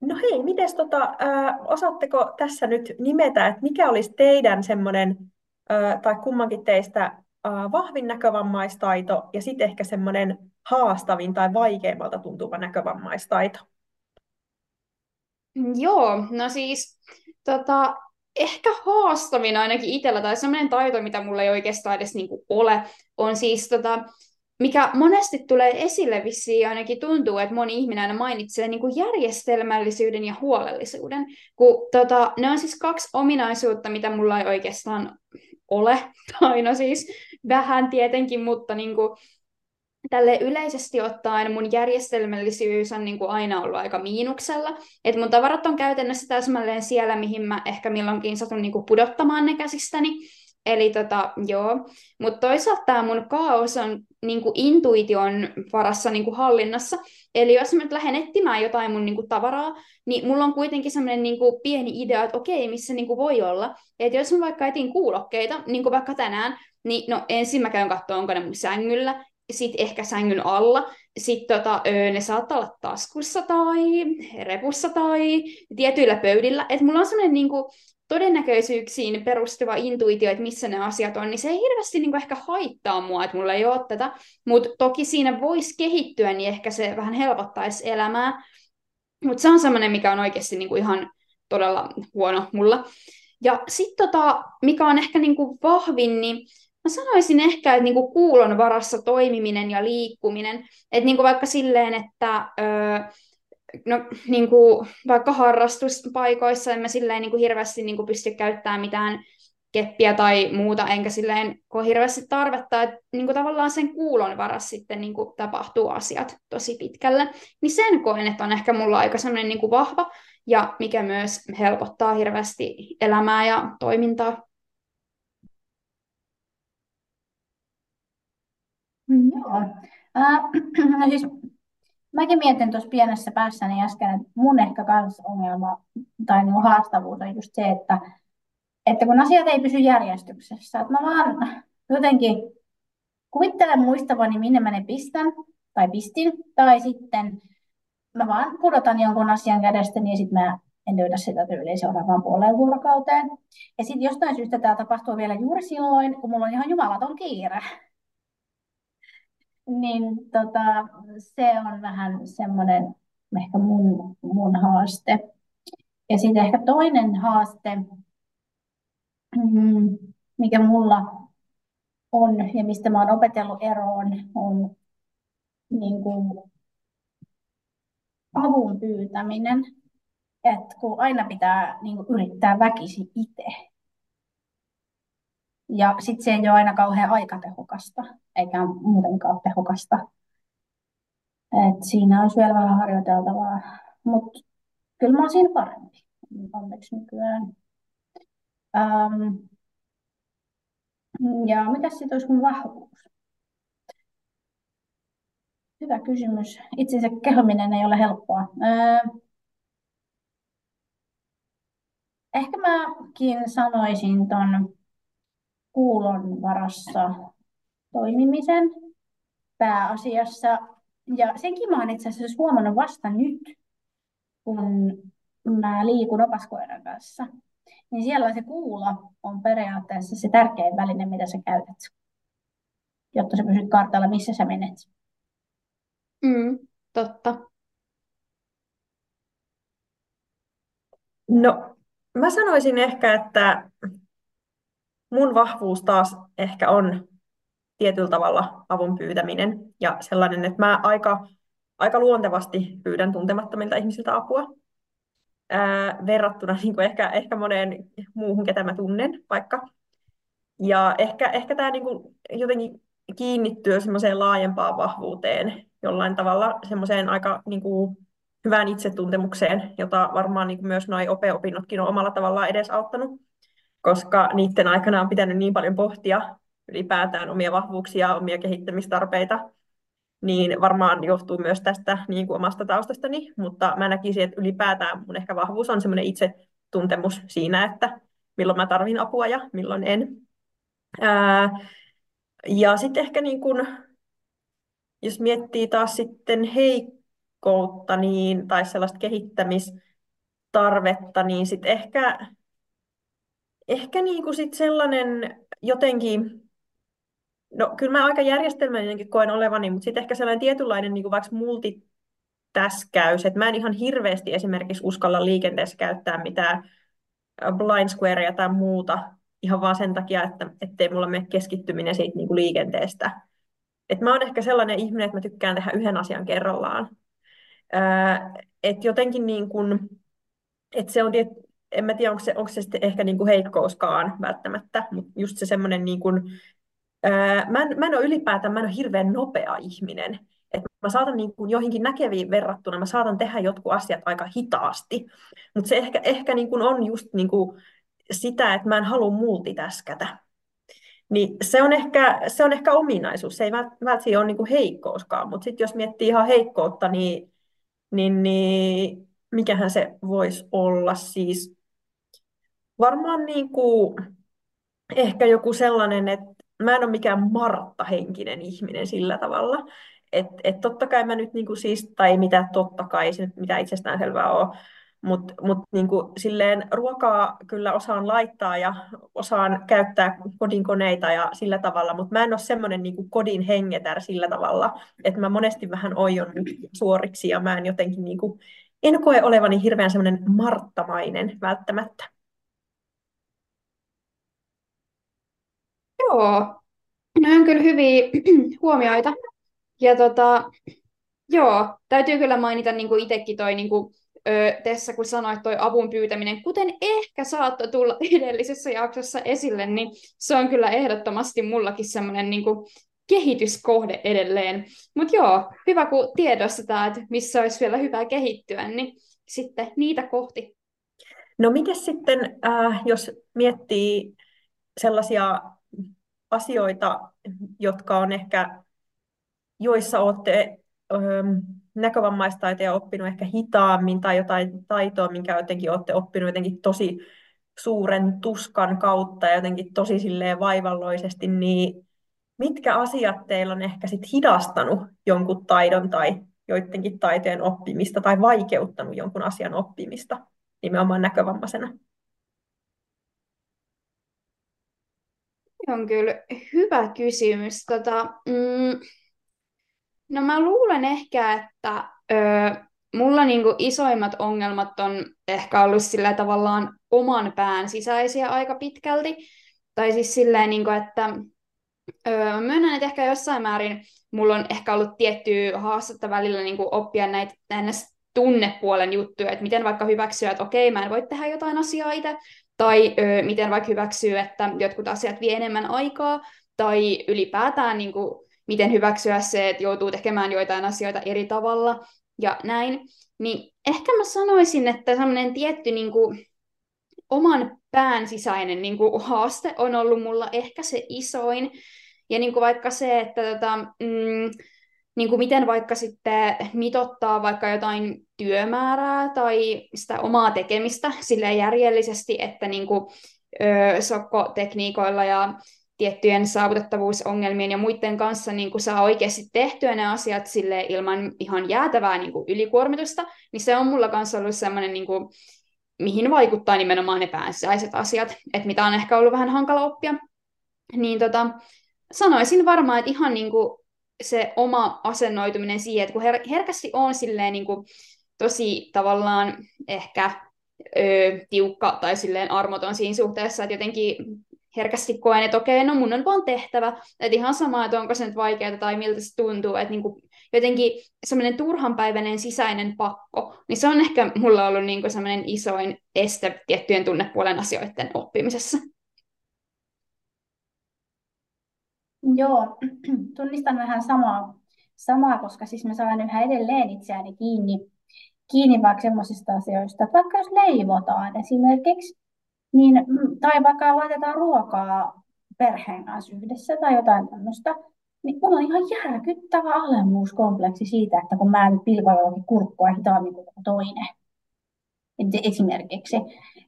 No hei, mites tota, äh, osaatteko tässä nyt nimetä, että mikä olisi teidän semmoinen tai kummankin teistä vahvin näkövammaistaito ja sitten ehkä semmoinen haastavin tai vaikeimmalta tuntuva näkövammaistaito? Joo, no siis tota, ehkä haastavin ainakin itsellä tai semmoinen taito, mitä mulla ei oikeastaan edes niinku ole, on siis tota, mikä monesti tulee esille vissiin, ainakin tuntuu, että moni ihminen aina mainitsee niin kuin järjestelmällisyyden ja huolellisuuden, kun tota, ne on siis kaksi ominaisuutta, mitä mulla ei oikeastaan ole, tai no siis vähän tietenkin, mutta niin kuin, tälleen yleisesti ottaen mun järjestelmällisyys on niin kuin aina ollut aika miinuksella, että mun tavarat on käytännössä täsmälleen siellä, mihin mä ehkä milloinkin satun niin kuin pudottamaan ne käsistäni, Eli tota, joo. Mutta toisaalta tämä mun kaos on niinku intuition varassa niinku hallinnassa. Eli jos mä nyt lähden etsimään jotain mun niinku tavaraa, niin mulla on kuitenkin semmoinen niinku pieni idea, että okei, missä niinku voi olla. Että jos mä vaikka etin kuulokkeita, niin kuin vaikka tänään, niin no ensin mä käyn katsoa, onko ne mun sängyllä, sitten ehkä sängyn alla, sitten tota, ne saattaa olla taskussa tai repussa tai tietyillä pöydillä. Että mulla on semmoinen niinku todennäköisyyksiin perustuva intuitio, että missä ne asiat on, niin se ei hirveästi niin kuin ehkä haittaa mua, että mulla ei ole tätä, mutta toki siinä voisi kehittyä, niin ehkä se vähän helpottaisi elämää, mutta se on semmoinen, mikä on oikeasti niin kuin ihan todella huono mulla. Ja sitten tota, mikä on ehkä niin kuin vahvin, niin mä sanoisin ehkä, että niin kuin kuulon varassa toimiminen ja liikkuminen, että niin kuin vaikka silleen, että Öö, No, niin kuin, vaikka harrastuspaikoissa en mä silleen niin kuin hirveästi niin kuin pysty käyttämään mitään keppiä tai muuta, enkä silleen ole hirveästi tarvetta, että niin kuin tavallaan sen kuulon varassa sitten niin kuin tapahtuu asiat tosi pitkälle. Niin sen koen, että on ehkä mulla aika semmoinen niin kuin vahva, ja mikä myös helpottaa hirveästi elämää ja toimintaa. Joo. Äh, siis mäkin mietin tuossa pienessä päässäni äsken, että mun ehkä kans ongelma tai niin haastavuus on just se, että, että kun asiat ei pysy järjestyksessä. Että mä vaan jotenkin kuvittelen muistavani, minne mä ne pistän tai pistin, tai sitten mä vaan pudotan jonkun asian kädestä, niin sitten mä en löydä sitä tyyliin seuraavaan puoleen vuorokauteen. Ja sitten jostain syystä tämä tapahtuu vielä juuri silloin, kun mulla on ihan jumalaton kiire. Niin tota, se on vähän semmoinen ehkä mun, mun haaste. Ja sitten ehkä toinen haaste, mikä mulla on ja mistä mä oon opetellut eroon, on niin kuin avun pyytäminen. Että kun aina pitää niin kuin yrittää väkisin itse. Ja sitten se ei ole aina kauhean aikatehokasta, eikä muutenkaan tehokasta. Et siinä olisi vielä vähän harjoiteltavaa, mutta kyllä mä oon siinä parempi, onneksi nykyään. Ähm. Ja mikä sitten olisi mun vahvuus? Hyvä kysymys. Itsensä kehominen ei ole helppoa. Äh. Ehkä mäkin sanoisin ton kuulon varassa toimimisen pääasiassa. Ja senkin mä oon itse asiassa huomannut vasta nyt, kun mä liikun opaskoiran kanssa. Niin siellä se kuulo on periaatteessa se tärkein väline, mitä sä käytät, jotta sä pysyt kartalla, missä sä menet. Mm, totta. No, mä sanoisin ehkä, että mun vahvuus taas ehkä on tietyllä tavalla avun pyytäminen ja sellainen, että mä aika, aika luontevasti pyydän tuntemattomilta ihmisiltä apua ää, verrattuna niin kuin ehkä, ehkä moneen muuhun, ketä mä tunnen vaikka. Ja ehkä, ehkä tämä niin kuin jotenkin kiinnittyy semmoiseen laajempaan vahvuuteen, jollain tavalla semmoiseen aika niin kuin hyvään itsetuntemukseen, jota varmaan niin kuin myös noi O P-opinnotkin on omalla tavallaan edesauttanut, koska niiden aikana on pitänyt niin paljon pohtia ylipäätään omia vahvuuksia, omia kehittämistarpeita, niin varmaan johtuu myös tästä niin kuin omasta taustastani, mutta mä näkisin, että ylipäätään mun ehkä vahvuus on semmoinen itsetuntemus siinä, että milloin mä tarvin apua ja milloin en. Ää, ja sitten ehkä niin kuin, jos miettii taas sitten heikkoutta niin, tai sellaista kehittämistarvetta, niin sitten ehkä Ehkä niinku sit sellainen jotenkin, no kyllä mä aika järjestelmällinenkin koen olevani, mutta sitten ehkä sellainen tietynlainen niinku vaikka multitäskäys, että mä en ihan hirveästi esimerkiksi uskalla liikenteessä käyttää mitään Blind Squarea tai muuta, ihan vaan sen takia, että ettei mulla mene keskittyminen siitä niinku liikenteestä. Et mä oon ehkä sellainen ihminen, että mä tykkään tehdä yhden asian kerrallaan. Öö, et jotenkin niin kuin, että se on tietty, en mä tiedä, onko se, onko se sitten ehkä niinku heikkouskaan välttämättä, mutta just se semmoinen, niinku, mä, mä en ole ylipäätään, mä en ole hirveän nopea ihminen. Et mä saatan niinku joihinkin näkeviin verrattuna, mä saatan tehdä jotkut asiat aika hitaasti, mutta se ehkä, ehkä niinku on just niinku sitä, että mä en halua multitäskätä. Niin se on ehkä, se on ehkä ominaisuus, se ei välttämättä ole niin kuin heikkouskaan, mutta sitten jos miettii ihan heikkoutta, niin, niin, niin mikähän se voisi olla siis? Varmaan niin kuin ehkä joku sellainen, että mä en ole mikään Martta-henkinen ihminen sillä tavalla, että et totta kai mä nyt niin kuin siis, tai mitä totta kai, ei se nyt mitään itsestäänselvää ole, mutta mut niin kuin silleen ruokaa kyllä osaan laittaa ja osaan käyttää kodinkoneita ja sillä tavalla, mutta mä en ole semmoinen niin kuin kodin hengetär sillä tavalla, että mä monesti vähän oion suoriksi ja mä en jotenkin niin kuin, en koe olevani hirveän semmoinen marttamainen välttämättä. Joo, ne on kyllä hyviä huomioita. Ja tota, joo, täytyy kyllä mainita niin kuin itsekin toi, niin kuin, ö, Tessa, kun sanoit toi avun pyytäminen, kuten ehkä saattoi tulla edellisessä jaksossa esille, niin se on kyllä ehdottomasti mullakin semmoinen niin kuin kehityskohde edelleen. Mutta joo, hyvä kun tiedostetaan, että missä olisi vielä hyvä kehittyä, niin sitten niitä kohti. No mites sitten, äh, jos miettii sellaisia asioita, jotka on ehkä, joissa olette näkövammaistaitoja oppinut ehkä hitaammin tai jotain taitoa, minkä jotenkin olette oppinut jotenkin tosi suuren tuskan kautta ja jotenkin tosi silleen vaivalloisesti, niin mitkä asiat teillä on ehkä sit hidastanut jonkun taidon tai joidenkin taitojen oppimista tai vaikeuttanut jonkun asian oppimista nimenomaan näkövammaisena? On kyllä hyvä kysymys. Tota, mm, no mä luulen ehkä, että ö, mulla niinku isoimmat ongelmat on ehkä ollut sillä tavallaan oman pään sisäisiä aika pitkälti. Tai siis silleen, niinku, että ö, mä myönnän, että ehkä jossain määrin mulla on ehkä ollut tiettyä haastetta välillä niinku oppia näitä tunnepuolen juttuja, että miten vaikka hyväksyä, että okei, mä en voi tehdä jotain asiaa itse, tai ö, miten vaikka hyväksyy, että jotkut asiat vie enemmän aikaa, tai ylipäätään niin kuin, miten hyväksyä se, että joutuu tekemään joitain asioita eri tavalla, ja näin. Niin ehkä mä sanoisin, että semmoinen tietty niin kuin, oman pään sisäinen niin kuin, haaste on ollut mulla ehkä se isoin, ja niin kuin, vaikka se, että tota, mm, niin kuin, miten vaikka sitten mitottaa vaikka jotain työmäärää tai sitä omaa tekemistä sille järjellisesti, että niin kuin, ö, sokkotekniikoilla ja tiettyjen saavutettavuusongelmien ja muiden kanssa niin kuin saa oikeasti tehtyä ne asiat sille ilman ihan jäätävää niin kuin ylikuormitusta, niin se on mulla kanssa ollut sellainen, niin kuin, mihin vaikuttaa nimenomaan ne päänsäiset asiat, että mitä on ehkä ollut vähän hankala oppia. Niin tota, sanoisin varmaan, että ihan niin kuin se oma asennoituminen siihen, että kun her- herkästi on silleen niin kuin tosi tavallaan ehkä ö, tiukka tai silleen armoton siinä suhteessa, että jotenkin herkästi koen, että okei, no mun on vaan tehtävä, että ihan sama, että onko se nyt vaikeaa tai miltä se tuntuu, että niin kuin jotenkin semmoinen turhanpäiväinen sisäinen pakko, niin se on ehkä mulla ollut niin kuin semmoinen isoin este tiettyjen tunnepuolen asioiden oppimisessa. Joo, tunnistan vähän samaa, samaa, koska siis mä saan yhä edelleen itseäni kiinni, kiinni vaikka semmoisista asioista, että vaikka jos leivotaan esimerkiksi, niin, tai vaikka laitetaan ruokaa perheen kanssa yhdessä tai jotain tämmöistä, niin mulla on ihan järkyttävä alemmuuskompleksi siitä, että kun mä nyt pilkoin jollakin kurkkua hitaammin kuin toinen. Esimerkiksi.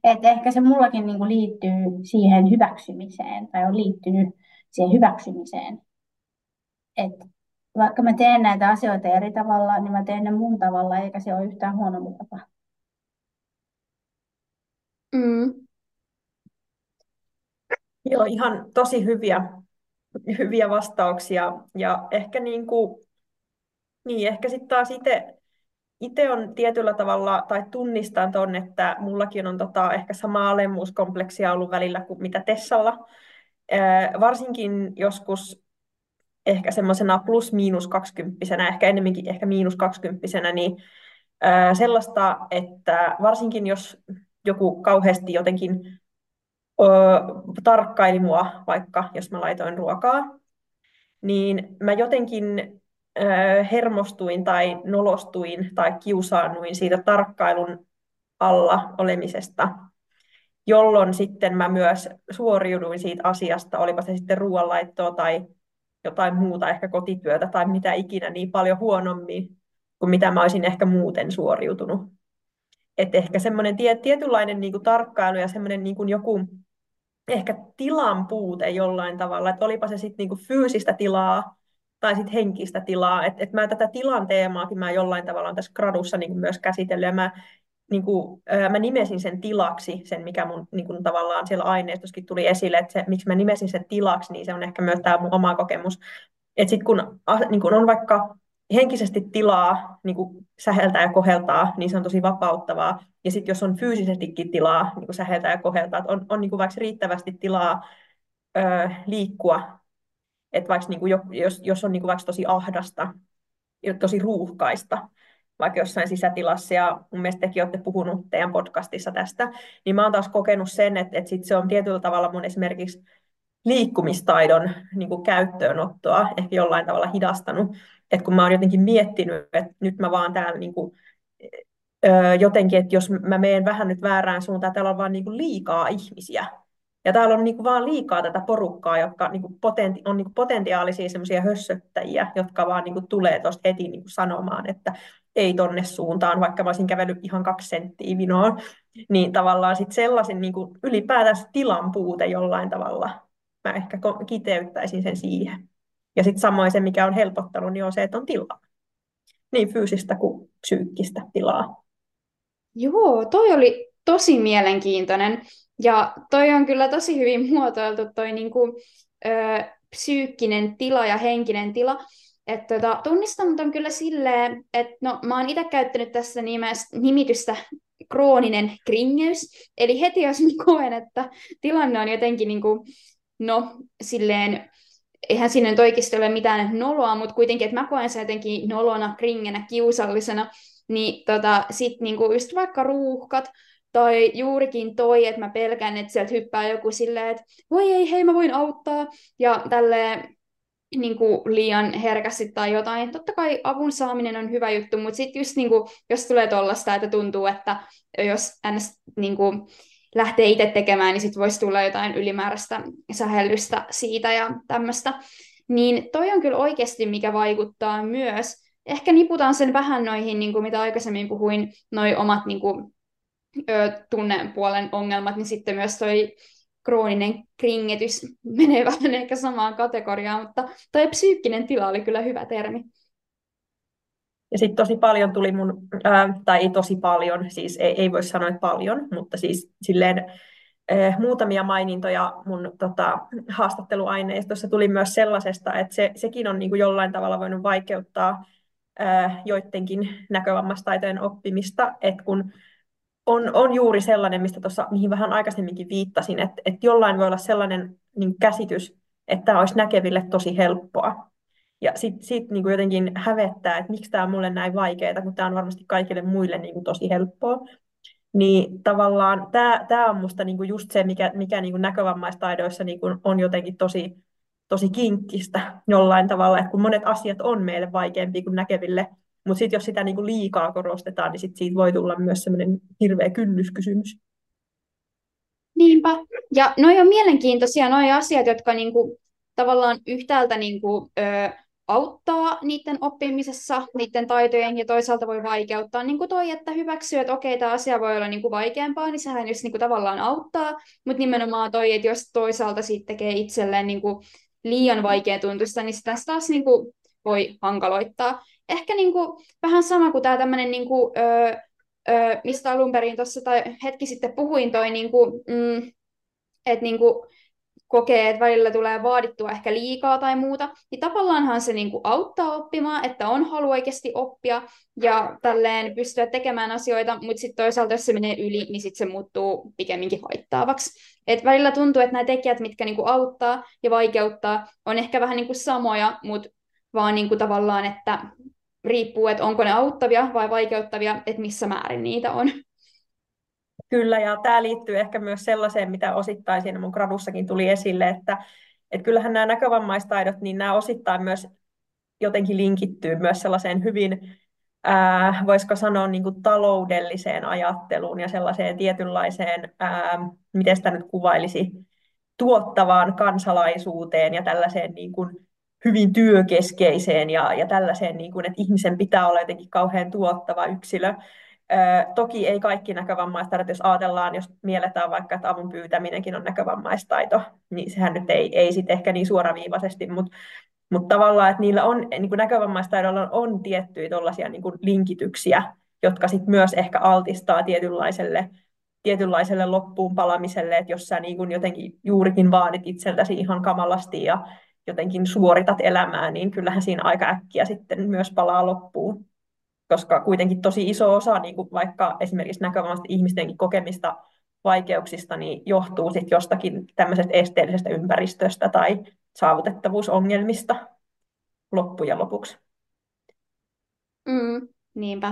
Että ehkä se mullakin niinku liittyy siihen hyväksymiseen tai on liittynyt siihen hyväksymiseen. Et vaikka mä teen näitä asioita eri tavalla, niin mä teen ne mun tavalla, eikä se ole yhtään huonompi tapa. Mm. Joo, ihan tosi hyviä, hyviä vastauksia. Ja ehkä, niinku, niin, ehkä sitten taas itse... Itse on tietyllä tavalla, tai tunnistan tuon, että mullakin on tota, ehkä sama alemmuuskompleksia ollut välillä kuin mitä Tessalla. Ee, varsinkin joskus ehkä semmoisena plus-miinus kaksikymppisenä, ehkä enemmänkin ehkä miinus kaksikymppisenä, niin ää, sellaista, että varsinkin jos joku kauheasti jotenkin ö, tarkkaili mua, vaikka jos mä laitoin ruokaa, niin mä jotenkin hermostuin tai nolostuin tai kiusaannuin siitä tarkkailun alla olemisesta. jolloin sitten mä myös suoriuduin siitä asiasta, olipa se sitten ruoanlaittoa tai jotain muuta, ehkä kotityötä tai mitä ikinä, niin paljon huonommin kuin mitä mä olisin ehkä muuten suoriutunut. Että ehkä semmoinen tietynlainen niin kuin tarkkailu ja semmoinen niin kuin joku ehkä tilan puute jollain tavalla, että olipa se sitten niin kuin fyysistä tilaa tai sitten henkistä tilaa. Että et mä tätä tilan teemaakin mä jollain tavalla on tässä gradussa niin kuin myös käsitellyt ja mä, niin kuin, ää, mä nimesin sen tilaksi, sen mikä mun niin kuin tavallaan siellä aineistossakin tuli esille, että se, miksi mä nimesin sen tilaksi, niin se on ehkä myös tämä mun oma kokemus. Että sitten kun, niin kun on vaikka henkisesti tilaa niin kuin säheltää ja koheltaa, niin se on tosi vapauttavaa. Ja sitten jos on fyysisestikin tilaa niin kuin säheltää ja koheltaa, että on, on niin kuin vaikka riittävästi tilaa ö, liikkua, että vaikka niin kuin, jos, jos on niin kuin vaikka tosi ahdasta, tosi ruuhkaista, vaikka jossain sisätilassa, ja mun mielestä tekin olette puhunut teidän podcastissa tästä, niin mä oon taas kokenut sen, että, että sit se on tietyllä tavalla mun esimerkiksi liikkumistaidon niin kuin käyttöönottoa ehkä jollain tavalla hidastanut. Että kun mä oon jotenkin miettinyt, että nyt mä vaan täällä niin kuin, öö, jotenkin, että jos mä menen vähän nyt väärään suuntaan, täällä on vaan niin kuin liikaa ihmisiä. Ja täällä on niin kuin vaan liikaa tätä porukkaa, jotka niin kuin potenti- on niin kuin potentiaalisia semmoisia hössöttäjiä, jotka vaan niin kuin tulee tuosta heti niin kuin sanomaan, että ei tonne suuntaan, vaikka mä olisin kävellyt ihan kaksi senttiä vinoon. Niin tavallaan sitten sellaisen niin kuin ylipäätänsä tilan puute jollain tavalla. Mä ehkä kiteyttäisin sen siihen. Ja sitten samoin se, mikä on helpottanut, niin on se, että on tilaa. Niin fyysistä kuin psyykkistä tilaa. Joo, toi oli tosi mielenkiintoinen. Ja toi on kyllä tosi hyvin muotoiltu, toi niinku, ö, psyykkinen tila ja henkinen tila. Et tota, tunnistanut on kyllä silleen, että no, mä oon itse käyttänyt tässä nimestä, nimitystä krooninen kringeys. Eli heti jos mä koen, että tilanne on jotenkin niinku, no silleen, eihän siinä nyt oikeasti ole mitään noloa, mutta kuitenkin, että mä koen sen jotenkin nolona, kringenä, kiusallisena, niin tota, sitten niinku just vaikka ruuhkat tai juurikin toi, että mä pelkään, että sieltä hyppää joku silleen, että voi ei, hei, mä voin auttaa, ja tälleen niinku liian herkästi tai jotain. Totta kai avun saaminen on hyvä juttu, mutta sitten just niinku, jos tulee tollaista, että tuntuu, että jos ns. Niinku, lähtee itse tekemään, niin sitten voisi tulla jotain ylimääräistä sähellystä siitä ja tämmöistä. Niin toi on kyllä oikeasti, mikä vaikuttaa myös. Ehkä niputaan sen vähän noihin, niin kuin mitä aikaisemmin puhuin, noi omat niin kuin, ö, tunnepuolen ongelmat, niin sitten myös toi krooninen kringetys menee vähän ehkä samaan kategoriaan, mutta toi psyykkinen tila oli kyllä hyvä termi. Ja sitten tosi paljon tuli mun, ää, tai ei tosi paljon, siis ei, ei voi sanoa, että paljon, mutta siis silleen ää, muutamia mainintoja mun tota, haastatteluaineistossa tuli myös sellaisesta, että se, sekin on niinku jollain tavalla voinut vaikeuttaa ää, joidenkin näkövammastaitojen oppimista, että kun on, on juuri sellainen, mistä tuossa, mihin vähän aikaisemminkin viittasin, että, että jollain voi olla sellainen niin käsitys, että tämä olisi näkeville tosi helppoa. Ja sitten sit niinku jotenkin hävettää, että miksi tämä on mulle näin vaikeaa, kun tämä on varmasti kaikille muille niinku tosi helppoa. Niin tavallaan tämä on musta niinku just se, mikä, mikä niinku näkövammaistaidoissa niinku on jotenkin tosi, tosi kinkkistä jollain tavalla. Et kun monet asiat on meille vaikeampia kuin näkeville, mutta sitten jos sitä niinku liikaa korostetaan, niin sit siitä voi tulla myös semmoinen hirveä kynnyskysymys. Niinpä. Ja noi on mielenkiintoisia noi asiat, jotka niinku tavallaan yhtäältä niinku, ö, auttaa niiden oppimisessa, niiden taitojen, ja toisaalta voi vaikeuttaa. Niin kuin toi, että hyväksyy, että okei, tämä asia voi olla niinku vaikeampaa, niin sehän just niinku tavallaan auttaa. Mutta nimenomaan toi, että jos toisaalta siitä tekee itselleen niinku liian vaikea tuntusta, niin sitä taas niinku voi hankaloittaa. Ehkä niinku vähän sama kuin tämä tämmöinen, niinku, ö, ö, mistä alun perin tuossa tai hetki sitten puhuin, toi, niinku, mm, että niinku, kokee, että välillä tulee vaadittua ehkä liikaa tai muuta, niin tavallaanhan se niinku auttaa oppimaan, että on halu oikeasti oppia ja tälleen pystyä tekemään asioita, mutta sitten toisaalta jos se menee yli, niin sitten se muuttuu pikemminkin haittaavaksi. Et välillä tuntuu, että nämä tekijät, mitkä niinku auttaa ja vaikeuttaa, on ehkä vähän niinku samoja, mutta vaan niinku tavallaan, että riippuu, että onko ne auttavia vai vaikeuttavia, että missä määrin niitä on. Kyllä, ja tämä liittyy ehkä myös sellaiseen, mitä osittain siinä mun gradussakin tuli esille, että et kyllähän nämä näkövammaistaidot, niin nämä osittain myös jotenkin linkittyy myös sellaiseen hyvin ää, voisiko sanoa niin kuin taloudelliseen ajatteluun ja sellaiseen tietynlaiseen, ää, miten sitä nyt kuvailisi, tuottavaan kansalaisuuteen ja tällaiseen niin kuin hyvin työkeskeiseen ja, ja tällaiseen, niin kuin, että ihmisen pitää olla jotenkin kauhean tuottava yksilö. Toki ei kaikki näkövammaista, että jos ajatellaan, jos mielletään vaikka, että avun pyytäminenkin on näkövammaistaito, niin sehän nyt ei, ei sitten ehkä niin suoraviivaisesti, mutta, mutta tavallaan, että niillä on, niin kuin näkövammaistaidolla on tiettyjä tuollaisia niin kuin linkityksiä, jotka sitten myös ehkä altistaa tietynlaiselle, tietynlaiselle loppuun palamiselle, että jos sä niin kuin jotenkin juurikin vaadit itseltäsi ihan kamalasti ja jotenkin suoritat elämää, niin kyllähän siinä aika äkkiä sitten myös palaa loppuun. Koska kuitenkin tosi iso osa niin kuin vaikka esimerkiksi näkövammaisten ihmistenkin kokemista vaikeuksista niin johtuu sit jostakin tämmöisestä esteellisestä ympäristöstä tai saavutettavuusongelmista loppujen lopuksi. Mm, niinpä.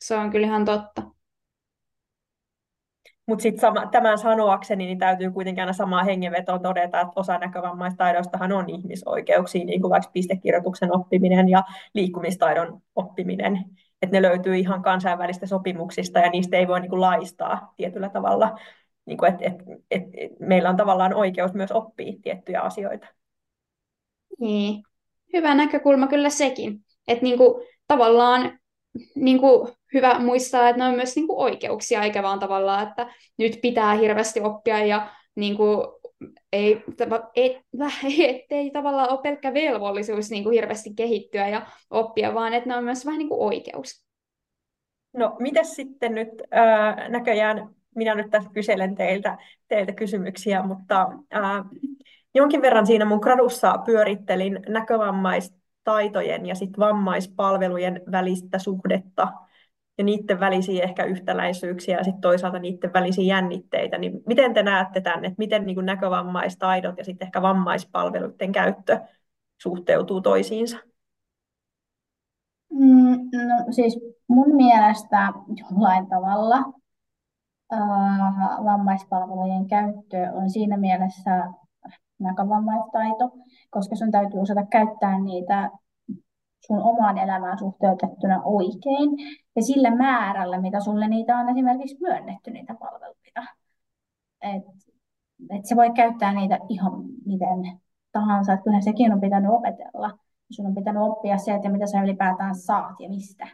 Se on kyllä ihan totta. Mutta sitten tämän sanoakseni niin täytyy kuitenkin aina samaa hengenvetoon todeta, että osa näkövammaistaidoistahan on ihmisoikeuksia, niin kuin vaikka pistekirjoituksen oppiminen ja liikkumistaidon oppiminen. Että ne löytyy ihan kansainvälistä sopimuksista ja niistä ei voi niinku laistaa tietyllä tavalla. Niinku et, et, et, et meillä on tavallaan oikeus myös oppia tiettyjä asioita. Niin. Hyvä näkökulma kyllä sekin. Että niinku, tavallaan... Niin kuin hyvä muistaa, että ne on myös niin kuin oikeuksia, eikä vaan tavallaan, että nyt pitää hirveästi oppia ja niin kuin ei, ei, ei, ei tavallaan ole pelkkä velvollisuus niin kuin hirveästi kehittyä ja oppia, vaan että ne on myös vähän niin kuin oikeus. No, mitäs sitten nyt äh, näköjään, minä nyt tässä kyselen teiltä, teiltä kysymyksiä, mutta äh, jonkin verran siinä mun gradussa pyörittelin näkövammaista taitojen ja sit vammaispalvelujen välistä suhdetta ja niiden välisiä ehkä yhtäläisyyksiä ja sit toisaalta niiden välisiä jännitteitä. Niin miten te näette tämän, että miten niin kuin näkövammaistaidot ja sit ehkä vammaispalveluiden käyttö suhteutuu toisiinsa? Mm, no siis mun mielestä jollain tavalla äh, vammaispalvelujen käyttö on siinä mielessä näkövammaistaito, koska sun täytyy osata käyttää niitä sun omaan elämään suhteutettuna oikein ja sillä määrällä, mitä sulle niitä on esimerkiksi myönnetty niitä palveluita. Et, et sä voi käyttää niitä ihan miten tahansa, että kyllähän sekin on pitänyt opetella. Sun on pitänyt oppia se, että mitä sä ylipäätään saat ja mistä.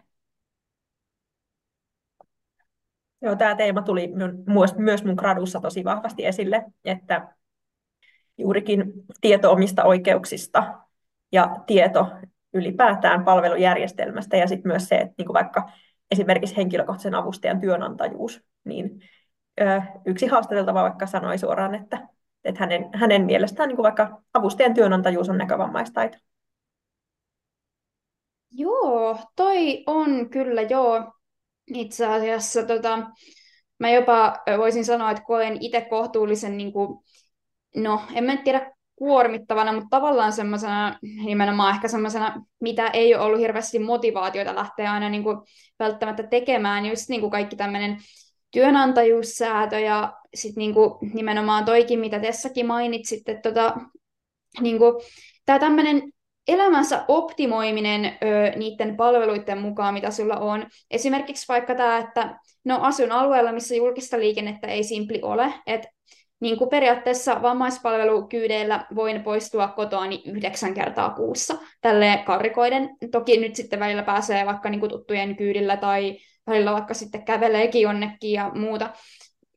Joo, tämä teema tuli myös mun gradussa tosi vahvasti esille, että juurikin tieto omista oikeuksista ja tieto ylipäätään palvelujärjestelmästä ja sitten myös se, että niinku vaikka esimerkiksi henkilökohtaisen avustajan työnantajuus, niin ö, yksi haastateltava vaikka sanoi suoraan, että, että hänen, hänen mielestään niinku vaikka avustajan työnantajuus on näkövammaistaito. Joo, toi on kyllä joo. Itse asiassa tota, mä jopa voisin sanoa, että koen itse kohtuullisen... Niinku, No, en mä tiedä kuormittavana, mutta tavallaan semmoisena, nimenomaan ehkä semmoisena, mitä ei ole ollut hirveästi motivaatiota lähteä aina niin kuin välttämättä tekemään, just niin kuin kaikki tämmöinen työnantajuussäätö ja sitten niin kuin nimenomaan toikin, mitä Tessakin mainitsit, että tota, niin kuin, tämä tämmöinen elämänsä optimoiminen ö, niiden palveluiden mukaan, mitä sulla on. Esimerkiksi vaikka tämä, että no asun alueella, missä julkista liikennettä ei simpli ole, että niin kuin periaatteessa vammaispalvelukyydeillä voin poistua kotoani yhdeksän kertaa kuussa, tälleen karrikoiden. Toki nyt sitten välillä pääsee vaikka niin kuin tuttujen kyydillä tai välillä vaikka sitten käveleekin jonnekin ja muuta.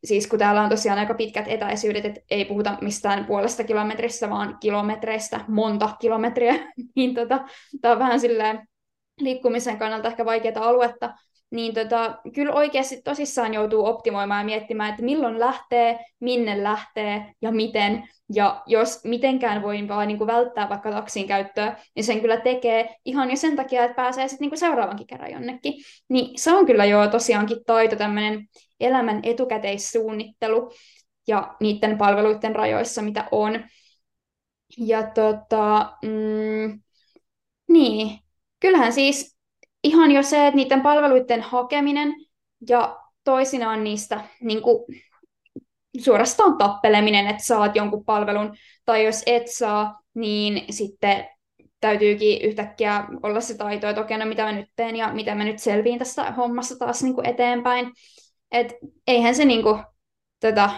Siis kun täällä on tosiaan aika pitkät etäisyydet, että ei puhuta mistään puolesta kilometristä, vaan kilometreistä, monta kilometriä, niin tota, tämä on vähän silleen liikkumisen kannalta ehkä vaikeaa aluetta. Niin tota, kyllä oikeasti tosissaan joutuu optimoimaan ja miettimään, että milloin lähtee, minne lähtee ja miten. Ja jos mitenkään voin vaan niin kuin välttää vaikka taksin käyttöä, niin sen kyllä tekee ihan jo sen takia, että pääsee sitten niin kuin seuraavankin kerran jonnekin. Niin se on kyllä jo tosiaankin taito, tämmöinen elämän etukäteissuunnittelu ja niiden palveluiden rajoissa, mitä on. Ja tota, mm, niin, kyllähän siis... Ihan jo se, että niiden palveluiden hakeminen ja toisinaan niistä niin kuin suorastaan tappeleminen, että saat jonkun palvelun, tai jos et saa, niin sitten täytyykin yhtäkkiä olla se taito, että okei, no mitä mä nyt teen ja miten mä nyt selviin tästä hommasta taas niin kuin eteenpäin. Et eihän se niin kuin, tätä,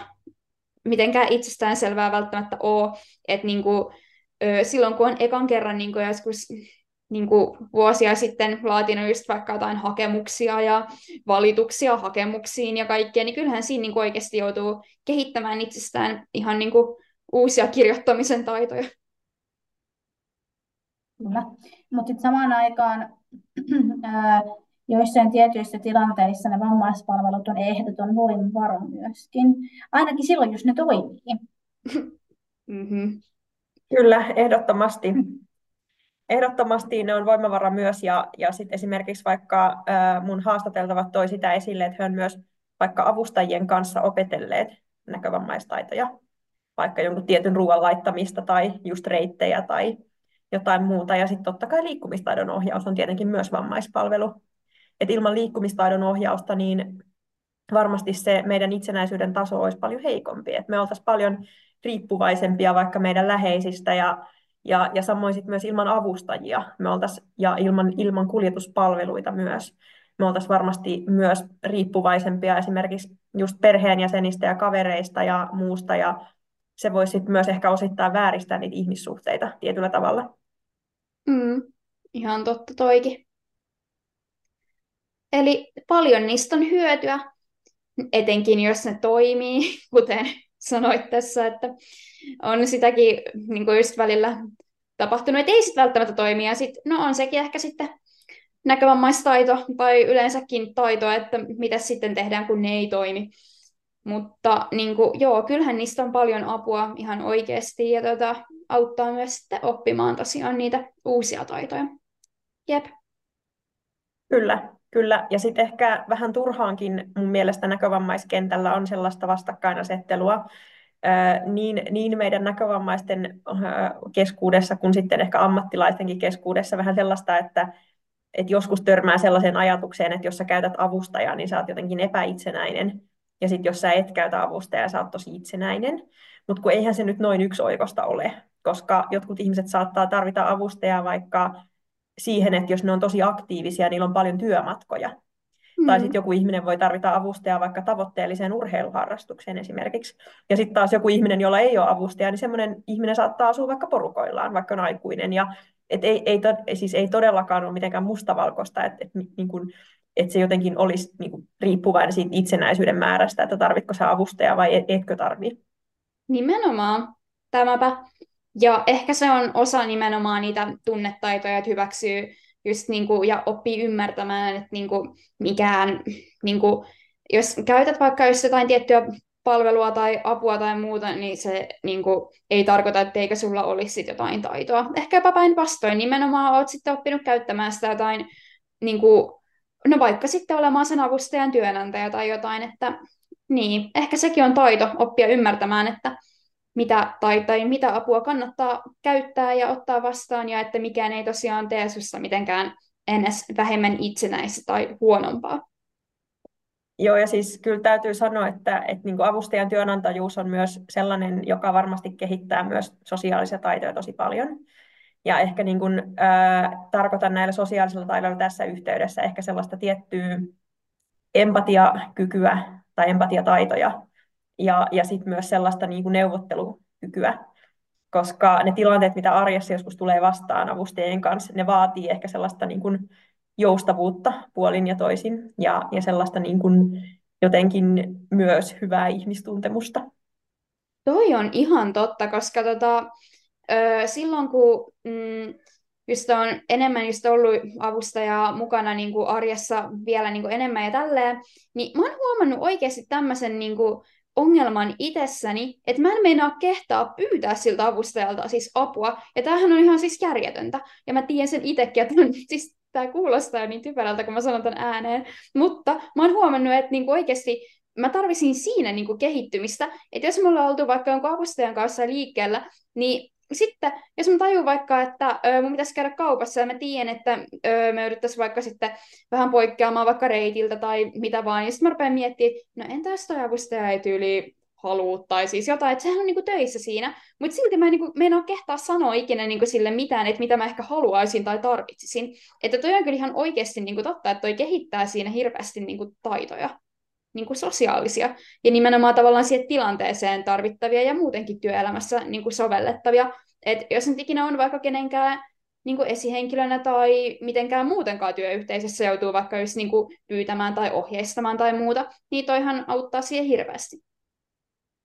mitenkään itsestäänselvää välttämättä ole, että niin kuin, silloin kun on ekan kerran niin kuin joskus niin kuin vuosia sitten laatinut just vaikka jotain hakemuksia ja valituksia hakemuksiin ja kaikkea, niin kyllähän siinä niin kuin oikeasti joutuu kehittämään itsestään ihan niin kuin uusia kirjoittamisen taitoja. Kyllä, mutta sitten samaan aikaan ää, joissain tietyissä tilanteissa ne vammaispalvelut on ehdoton voimavara myöskin, ainakin silloin, jos ne toimii. Mm-hmm. Kyllä, ehdottomasti. Ehdottomasti ne on voimavara myös, ja, ja sitten esimerkiksi vaikka ää, mun haastateltavat toi sitä esille, että he on myös vaikka avustajien kanssa opetelleet näkövammaistaitoja, vaikka jonkun tietyn ruoan laittamista tai just reittejä tai jotain muuta, ja sitten totta kai liikkumistaidon ohjaus on tietenkin myös vammaispalvelu. Et ilman liikkumistaidon ohjausta niin varmasti se meidän itsenäisyyden taso olisi paljon heikompi. Et me oltaisiin paljon riippuvaisempia vaikka meidän läheisistä, ja, ja, ja samoin sit myös ilman avustajia me oltaisiin, ja ilman, ilman kuljetuspalveluita myös. Me oltaisiin varmasti myös riippuvaisempia esimerkiksi just perheenjäsenistä ja kavereista ja muusta, ja se voisi sit myös ehkä osittain vääristää niitä ihmissuhteita tietyllä tavalla. Mm, ihan totta toikin. Eli paljon niistä on hyötyä, etenkin jos ne toimii, kuten sanoit tässä, että on sitäkin niin kuin just välillä tapahtunut, että ei sitten välttämättä toimi, ja sit, no on sekin ehkä sitten näkövammaistaito, tai yleensäkin taito, että mitä sitten tehdään, kun ne ei toimi. Mutta niin kuin, joo, kyllähän niistä on paljon apua ihan oikeasti, ja tota, auttaa myös sitten oppimaan tosiaan niitä uusia taitoja. Jep. Kyllä. Kyllä, ja sitten ehkä vähän turhaankin mun mielestä näkövammaiskentällä on sellaista vastakkainasettelua niin, niin meidän näkövammaisten keskuudessa kuin sitten ehkä ammattilaistenkin keskuudessa vähän sellaista, että, että joskus törmää sellaiseen ajatukseen, että jos sä käytät avustajaa, niin sä oot jotenkin epäitsenäinen, ja sitten jos sä et käytä avustajaa, sä oot tosi itsenäinen, mutta kun eihän se nyt noin yksioikoista ole, koska jotkut ihmiset saattaa tarvita avustajaa vaikka siihen, että jos ne on tosi aktiivisia, niillä on paljon työmatkoja. Mm-hmm. Tai sitten joku ihminen voi tarvita avustajaa vaikka tavoitteelliseen urheiluharrastukseen esimerkiksi. Ja sitten taas joku ihminen, jolla ei ole avustajaa, niin semmoinen ihminen saattaa asua vaikka porukoillaan, vaikka on aikuinen. Ja, et ei, ei, to, siis ei todellakaan ole mitenkään mustavalkoista, että et, niin et se jotenkin olisi niin riippuvainen siitä itsenäisyyden määrästä, että tarvitko sä avustajaa vai et, etkö tarvitse. Nimenomaan. Tämäpä. Ja ehkä se on osa nimenomaan niitä tunnetaitoja, että hyväksyy just niinku, ja oppii ymmärtämään, että niinku, mikään, niinku, jos käytät vaikka jos jotain tiettyä palvelua tai apua tai muuta, niin se niinku, ei tarkoita, etteikö sulla olisi sit jotain taitoa. Ehkä jopa päinvastoin nimenomaan olet sitten oppinut käyttämään sitä jotain, niinku, no vaikka sitten olemaan sen avustajan työnantaja tai jotain, että niin, ehkä sekin on taito oppia ymmärtämään, että mitä, tai, tai mitä apua kannattaa käyttää ja ottaa vastaan, ja että mikään ei tosiaan tee sussa mitenkään ennäs vähemmän itsenäistä tai huonompaa. Joo, ja siis kyllä täytyy sanoa, että, että niin kuin avustajan työnantajuus on myös sellainen, joka varmasti kehittää myös sosiaalisia taitoja tosi paljon. Ja ehkä niin kuin, äh, tarkoitan näillä sosiaalisilla taidoilla tässä yhteydessä ehkä sellaista tiettyä empatiakykyä tai empatiataitoja, Ja, ja sitten myös sellaista niin kuin neuvottelukykyä, koska ne tilanteet, mitä arjessa joskus tulee vastaan avustajien kanssa, ne vaatii ehkä sellaista niin kuin joustavuutta puolin ja toisin, ja, ja sellaista niin kuin jotenkin myös hyvää ihmistuntemusta. Toi on ihan totta, koska tota, ö, silloin kun mm, just on enemmän just ollut avustajaa mukana niin kuin arjessa vielä niin kuin enemmän ja tälleen, niin mä oon huomannut oikeasti tämmöisen niin kuin ongelman itsessäni, että mä en meinaa kehtaa pyytää siltä avustajalta siis apua, ja tämähän on ihan siis järjetöntä, ja mä tiedän sen itsekin, että siis tää kuulostaa jo niin typerältä, kun mä sanon tämän ääneen, mutta mä oon huomannut, että niinku oikeasti mä tarvisin siinä niinku kehittymistä, että jos me ollaan oltu vaikka jonkun avustajan kanssa liikkeellä, niin sitten, jos mä tajun vaikka, että ö, mun pitäisi käydä kaupassa ja mä tiedän, että ö, me yrittäisiin vaikka sitten vähän poikkeamaan vaikka reitiltä tai mitä vaan, ja sitten mä rupean miettimään, että no entä jos toi avustaja ei tyyli halua, tai siis jotain, että sehän on niinku töissä siinä, mutta silti mä en niinku meinaa kehtaa sanoa ikinä niinku sille mitään, että mitä mä ehkä haluaisin tai tarvitsisin. Että toi on kyllä ihan oikeasti niinku totta, että toi kehittää siinä hirveästi niinku taitoja, niinku sosiaalisia, ja nimenomaan tavallaan siihen tilanteeseen tarvittavia ja muutenkin työelämässä niinku sovellettavia. Että jos nyt ikinä on vaikka kenenkään niinku esihenkilönä tai mitenkään muutenkaan työyhteisössä joutuu vaikka just niinku pyytämään tai ohjeistamaan tai muuta, niin toihan auttaa siihen hirveästi.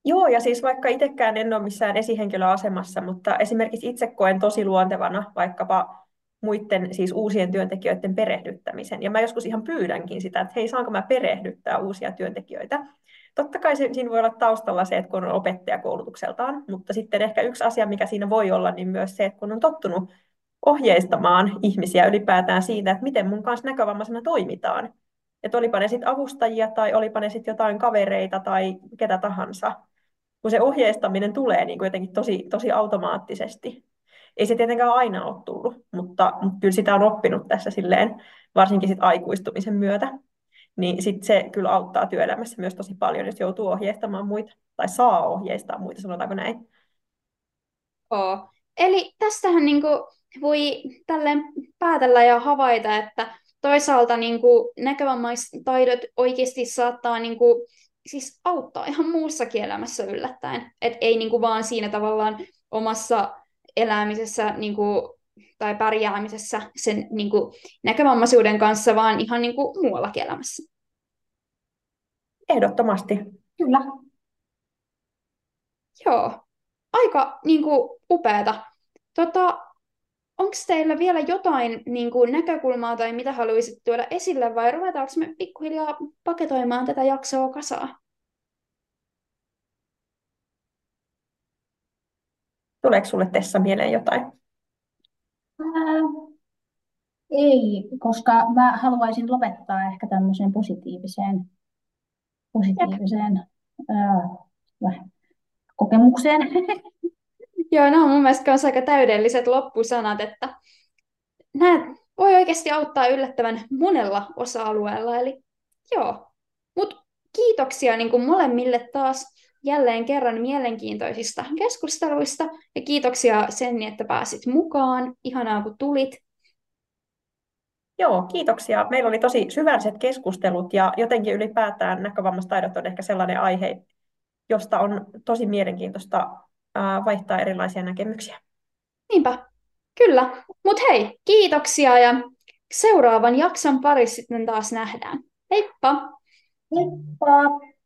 Joo, ja siis vaikka itsekään en ole missään esihenkilöasemassa, mutta esimerkiksi itse koen tosi luontevana vaikkapa muiden siis uusien työntekijöiden perehdyttämisen. Ja mä joskus ihan pyydänkin sitä, että hei, saanko mä perehdyttää uusia työntekijöitä. Totta kai se, siinä voi olla taustalla se, että kun on opettajakoulutukseltaan, mutta sitten ehkä yksi asia, mikä siinä voi olla, niin myös se, että kun on tottunut ohjeistamaan ihmisiä ylipäätään siitä, että miten mun kanssa näkövammaisena toimitaan. Että olipa ne sitten avustajia tai olipa ne sitten jotain kavereita tai ketä tahansa. Kun se ohjeistaminen tulee niin kuin jotenkin tosi, tosi automaattisesti. Ei se tietenkään aina ole tullut, mutta, mutta kyllä sitä on oppinut tässä silleen, varsinkin sit aikuistumisen myötä. Niin sitten se kyllä auttaa työelämässä myös tosi paljon, jos joutuu ohjeistamaan muita, tai saa ohjeistaa muita, sanotaanko näin. Oh. Eli tästähän niin kuin voi tälleen päätellä ja havaita, että toisaalta niin kuin näkövammaistaidot oikeasti saattaa niin kuin, siis auttaa ihan muussakin elämässä yllättäen. Et ei niin kuin vaan siinä tavallaan omassa elämisessä niin kuin, tai pärjäämisessä sen niin kuin näkövammaisuuden kanssa, vaan ihan niin kuin muuallakin elämässä. Ehdottomasti, kyllä. Joo, aika niin kuin upeata. Tota, onko teillä vielä jotain niin kuin näkökulmaa tai mitä haluaisit tuoda esille, vai ruvetaanko me pikkuhiljaa paketoimaan tätä jaksoa kasaan? Tuleeko sulle Tessa mieleen jotain? Ää, ei, koska mä haluaisin lopettaa ehkä tämmöiseen positiiviseen, positiiviseen ää, kokemukseen. Joo, no mun mielestä myös aika täydelliset loppusanat, että nämä voi oikeasti auttaa yllättävän monella osa-alueella, eli joo. Mut kiitoksia niin kuin molemmille taas jälleen kerran mielenkiintoisista keskusteluista, ja kiitoksia Senni, että pääsit mukaan. Ihanaa, kun tulit. Joo, kiitoksia. Meillä oli tosi syvälliset keskustelut, ja jotenkin ylipäätään näkövammaistaidot on ehkä sellainen aihe, josta on tosi mielenkiintoista vaihtaa erilaisia näkemyksiä. Niinpä, kyllä. Mutta hei, kiitoksia ja seuraavan jakson parissa sitten taas nähdään. Heippa! Heippa!